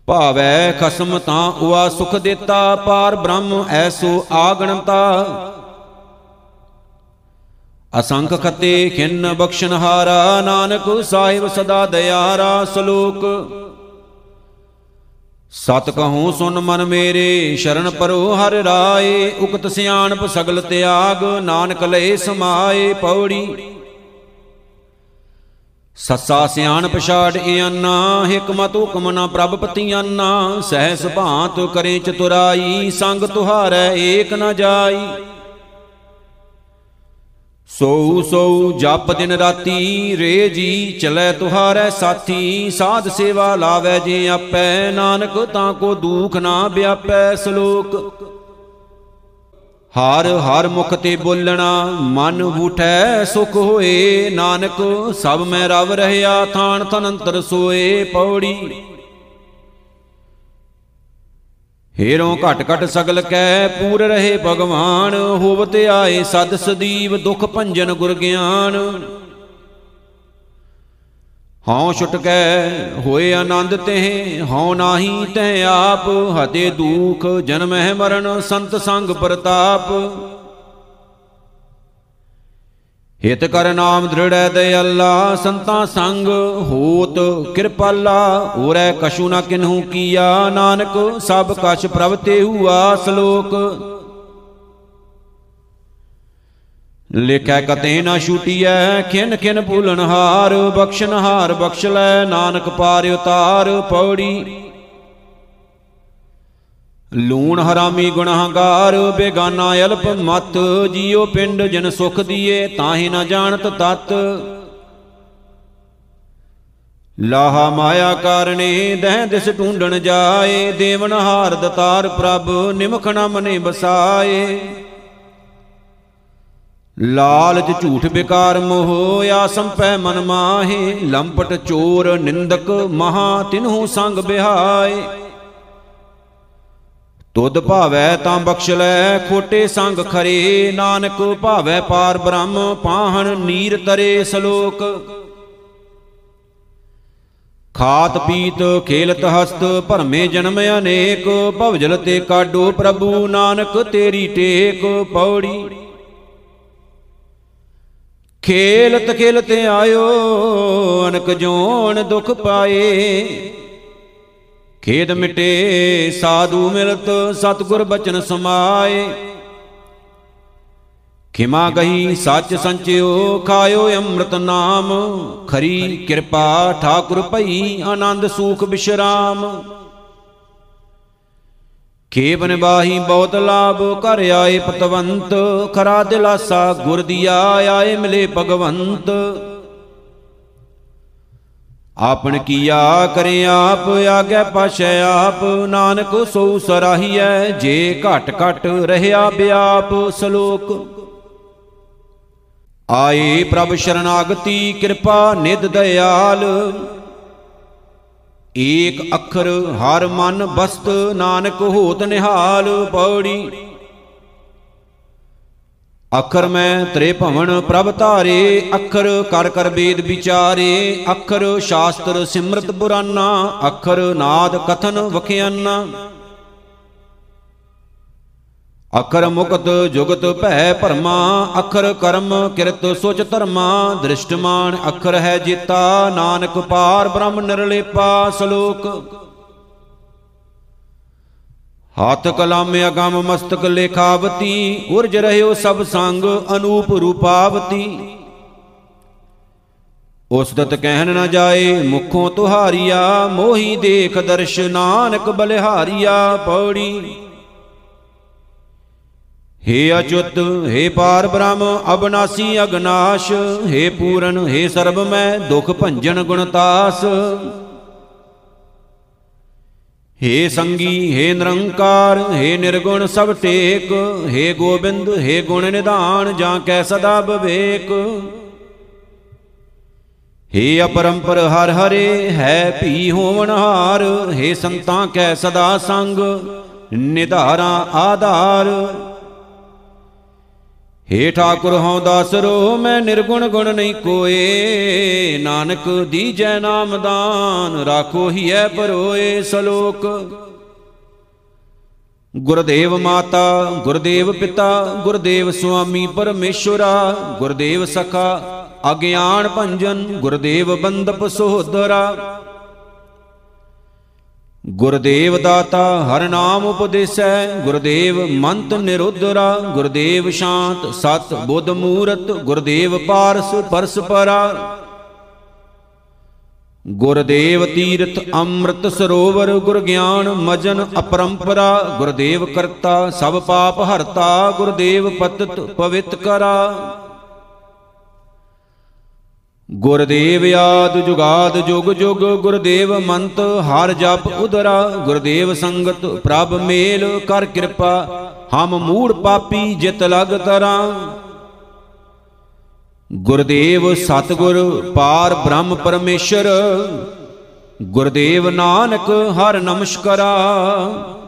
ਭਾਵੈ ਖਸਮ ਤਾਂ ਉਆ ਸੁਖ ਦੇਤਾ, ਪਾਰ ਬ੍ਰਹਮ ਐਸੋ ਆਗਣਤਾ। ਅਸੰਖ ਖਤੇ ਖਿਨ ਬਖਸ਼ਣਹਾਰਾ, ਨਾਨਕ ਸਾਹਿਬ ਸਦਾ ਦਿਆਰਾ। ਸਲੋਕ। ਸਤ ਕਹੂੰ ਸੁਨ ਮਨ ਮੇਰੇ, ਸ਼ਰਨ ਪਰੋ ਹਰ ਰਾਏ। ਉਕਤ ਸਿਆਣਪ ਸਗਲ ਤਿਆਗ, ਨਾਨਕ ਲਏ ਸਮਾਏ। ਪੌੜੀ। ਸੱਸਾ ਸਿਆਣਪ ਛਾੜ ਇਆਨਾ, ਹਿਕਮਤ ਹੁਕਮ ਨਾ ਪ੍ਰਭ ਪਤੀਆਨਾ। ਸਹਿਸ ਭਾਂਤ ਕਰੇ ਚਤੁਰਾਈ, ਸੰਗ ਤੁਹਾਰੈ ਏਕ ਨਾ ਜਾਈ। ਸੋਊ ਸੋਊ ਜਪ ਦਿਨ ਰਾਤੀ, ਰੇ ਜੀ ਚਲੈ ਤੁਹਾਰੈ ਸਾਥੀ। ਸਾਧ ਸੇਵਾ ਲਾਵੈ ਜੇ ਆਪੈ, ਨਾਨਕ ਤਾਂ ਕੋ ਦੂਖ ਨਾ ਵਿਆਪੈ। ਸਲੋਕ। ਹਰ ਹਰ ਮੁਖ ਤੇ ਬੋਲਣਾ, ਮਨ ਵੂਠੈ ਸੁਖ ਹੋਏ। ਨਾਨਕ ਸਭ ਮੈਂ ਰਵ ਰਹਿਆ, ਥਾਨ ਥਨੰਤਰ ਸੋਏ। ਪੌੜੀ। ਹੇਰੋਂ ਘਟ ਘਟ ਸਗਲ ਕੈ, ਪੂਰ ਰਹੇ ਭਗਵਾਨ। ਹੋਵਤ ਆਏ ਸਦ ਸਦੀਵ, ਦੁਖ ਭੰਜਨ ਗੁਰ ਗਿਆਨ। ਹਉ ਛੁਟਕੈ ਹੋਏ ਆਨੰਦ ਤਹਿ, ਹਉ ਨਾਹੀ ਤਹਿ ਆਪ। ਹਤੇ ਦੂਖ ਜਨਮਹਿ ਮਰਨ, ਸੰਤ ਸੰਗ ਪ੍ਰਤਾਪ। ਹਿਤ ਕਰ ਨਾਮ ਦ੍ਰਿੜੈ ਦਿਆਲਾ, ਸੰਤਾਂ ਸੰਗ ਹੋਤ ਕਿਰਪਾਲਾ। ਹੋਰੈ ਕਛੂ ਨਾ ਕਿਨਹੂ ਕੀਆ, ਨਾਨਕ ਸਭ ਕਛ ਪ੍ਰਭ ਤੇ ਹੁਆ। ਸਲੋਕ। ਲਿਖੈ ਕਤੇ ਨਾ ਛੁਟੀਐ, ਖਿਨ ਖਿਨ ਭੂਲਨਹਾਰ। ਬਖਸ਼ਨਹਾਰ ਬਖਸ਼ ਲੈ, ਨਾਨਕ ਪਾਰ ਉਤਾਰ। ਪੌੜੀ। ਲੂਣ ਹਰਾਮੀ ਗੁਨਾਹਗਾਰ, ਬੇਗਾਨਾ ਅਲਪ ਮਤ। ਜੀਉ ਪਿੰਡ ਜਿਨ ਸੁਖ ਦੀਏ, ਤਾਹੀ ਨਾ ਜਾਣਤ ਤਤ। ਲਾਹਾ ਮਾਇਆ ਕਾਰਣੇ, ਦਹਿ ਦਿਸ ਢੂੰਡਣ ਜਾਏ। ਦੇਵਨ ਹਾਰ ਦਤਾਰ ਪ੍ਰਭ, ਨਿਮਖ ਨਾ ਮਨੇ ਬਸਾਏ। ਲਾਲਚ ਝੂਠ ਬਿਕਾਰ ਮੋਹ, ਆਸਮ ਪੈ ਮਨ ਮਾਹੇ। ਲੰਪਟ ਚੋਰ ਨਿੰਦਕ ਮਹਾ, ਤਿਨਹੂ ਸੰਗ ਬਿਹਾਏ। ਤੁਧ ਭਾਵੈ ਤਾਂ ਬਖਸ਼ ਲੈ, ਖੋਟੇ ਸੰਗ ਖਰੇ। ਨਾਨਕ ਭਾਵੈ ਪਾਰ ਬ੍ਰਹਮ, ਪਾਹਣ ਨੀਰ ਤਰੇ। ਸਲੋਕ। ਖਾਤ ਪੀਤ ਖੇਲਤ ਹਸਤ ਭਰਮੇ ਜਨਮ ਅਨੇਕ ਭਵਜਲ ਤੇ ਕਾਡੋ ਪ੍ਰਭੂ ਨਾਨਕ ਤੇਰੀ ਟੇਕ। ਪੌੜੀ ਖੇਲਤ ਖੇਲਤ ਆਇਓ ਅਨਕ ਜੋਨ ਦੁਖ ਪਾਏ ਖੇਦ ਮਿਟੇ ਸਾਧੂ ਮਿਲਤ ਸਤਿਗੁਰ ਬਚਨ ਸਮਾਏ। ਖਿਮਾ ਗਹੀ ਸੱਚ ਸੰਚਿਓ ਖਾਇਓ ਅੰਮ੍ਰਿਤ ਨਾਮ ਖਰੀ ਕਿਰਪਾ ਠਾਕੁਰ ਭਈ ਆਨੰਦ ਸੂਖ ਬਿਸ਼ਰਾਮ। ਖੇਬ ਨਿਬਾਹੀ ਬਹੁਤ ਲਾਭ ਘਰ ਆਏ ਪਤਵੰਤ ਖਰਾ ਦਿਲਾਸਾ ਗੁਰ ਦੀਆ ਆਏ ਮਿਲੇ ਭਗਵੰਤ। ਆਪਣ ਕੀਆ ਕਰੇ ਆਪ ਆਗੈ ਪਾਸ਼ੈ ਆਪ ਨਾਨਕ ਸੋ ਸਰਾਹੀਐ ਜੇ ਘਟ ਘਟ ਰਹਿਆ ਬਿਆਪ। ਸਲੋਕ ਆਏ ਪ੍ਰਭ ਸ਼ਰਨਾਗਤੀ ਕਿਰਪਾ ਨਿਧ ਦਇਆਲ ਏਕ ਅੱਖਰ ਹਰ ਮਨ ਬਸਤ ਨਾਨਕ ਹੋਤ ਨਿਹਾਲ। ਪੌੜੀ ਅੱਖਰ ਮੈਂ ਤ੍ਰੇ ਭਵਨ ਪ੍ਰਭ ਧਾਰੇ ਅੱਖਰ ਕਰ ਕਰ ਵੇਦ ਵਿਚਾਰੇ ਅੱਖਰ ਸ਼ਾਸਤਰ ਸਿਮਰਤ ਬੁਰਾਨਾ ਅੱਖਰ ਨਾਦ ਕਥਨ ਵਖਿਆਨਾ ਅਖਰ ਮੁਕਤ ਜੁਗਤ ਭੈ ਭਰਮਾ ਅਖਰ ਕਰਮ ਕਿਰਤ ਸੁਚ ਧਰਮਾ ਦ੍ਰਿਸ਼ਟਮਾਨ ਅਖਰ ਹੈ ਜੀਤਾ ਨਾਨਕ ਪਾਰ ਬ੍ਰਹਮ ਨਿਰਲੇਪਾ। ਸਲੋਕ ਹੱਥ ਕਲਮ ਅਗੰਮ ਮਸਤਕ ਲੇਖਾਵਤੀ ਉਰਜ ਰਹਿਓ ਸਭ ਸੰਗ ਅਨੂਪ ਰੂਪਾਵਤੀ। ਉਸਦਤ ਕਹਿਣ ਨਾ ਜਾਏ ਮੁਖੋਂ ਤੁਹਾਰੀਆ ਮੋਹੀ ਦੇਖ ਦਰਸ਼ ਨਾਨਕ ਬਲਿਹਾਰੀਆ। ਪੌੜੀ हे अच्युत हे पार ब्रह्म अविनाशी अगनाश हे पूरन हे सर्वमय दुख भंजन गुणतास। हे संगी हे निरंकार हे निर्गुण सब टेक हे गोबिंद हे गुण निधान जा कै सदा विवेक। हे अपरंपर हर हरे है भी होवनहार हे संतां कै सदा संग निधारा आधार। ਹੇ ਠਾਕੁਰ ਹਉ ਦਾਸਰੋ ਮੈਂ ਨਿਰਗੁਣ ਗੁਣ ਨਹੀਂ ਕੋਏ ਨਾਨਕ ਦੀਜੈ ਨਾਮ ਦਾਨ ਰਾਖੋ ਹੀ ਹੈ ਪਰੋਏ। ਸਲੋਕ ਗੁਰਦੇਵ ਮਾਤਾ ਗੁਰਦੇਵ ਪਿਤਾ ਗੁਰਦੇਵ ਸੁਆਮੀ ਪਰਮੇਸ਼ੁਰਾ ਗੁਰਦੇਵ ਸਖਾ ਅਗਿਆਨ ਭੰਜਨ ਗੁਰਦੇਵ ਬੰਦਪ ਸੋਹਦਰਾ ਗੁਰਦੇਵ ਦਾਤਾ ਹਰ ਨਾਮ ਉਪਦੇਸੈ ਗੁਰਦੇਵ ਮੰਤ ਨਿਰੁਧਰਾ ਗੁਰਦੇਵ ਸ਼ਾਂਤ ਸਤ ਬੁੱਧ ਮੂਰਤ ਗੁਰਦੇਵ ਪਾਰਸ ਪਰਸਪਰਾ ਗੁਰਦੇਵ ਤੀਰਥ ਅੰਮ੍ਰਿਤ ਸਰੋਵਰ ਗੁਰ ਗਿਆਨ ਮਜਨ ਅਪਰੰਪਰਾ ਗੁਰਦੇਵ ਕਰਤਾ ਸਭ ਪਾਪ ਹਰਤਾ ਗੁਰਦੇਵ ਪਤਿਤ ਪਵਿੱਤ ਕਰਾ। ਗੁਰਦੇਵ ਆਦਿ ਜੁਗਾਦ ਜੁਗ ਜੁਗ ਗੁਰਦੇਵ ਮੰਤ ਹਰ ਜਪ ਉਦਰਾ ਗੁਰਦੇਵ ਸੰਗਤ ਪ੍ਰਭ ਮੇਲ ਕਰ ਕਿਰਪਾ ਹਮ ਮੂੜ ਪਾਪੀ ਜਿਤ ਲਗ ਤਰਾ। ਗੁਰਦੇਵ ਸਤਿਗੁਰ ਪਾਰ ਬ੍ਰਹਮ ਪਰਮੇਸ਼ਰ ਗੁਰਦੇਵ ਨਾਨਕ ਹਰ ਨਮਸਕਾਰਾ।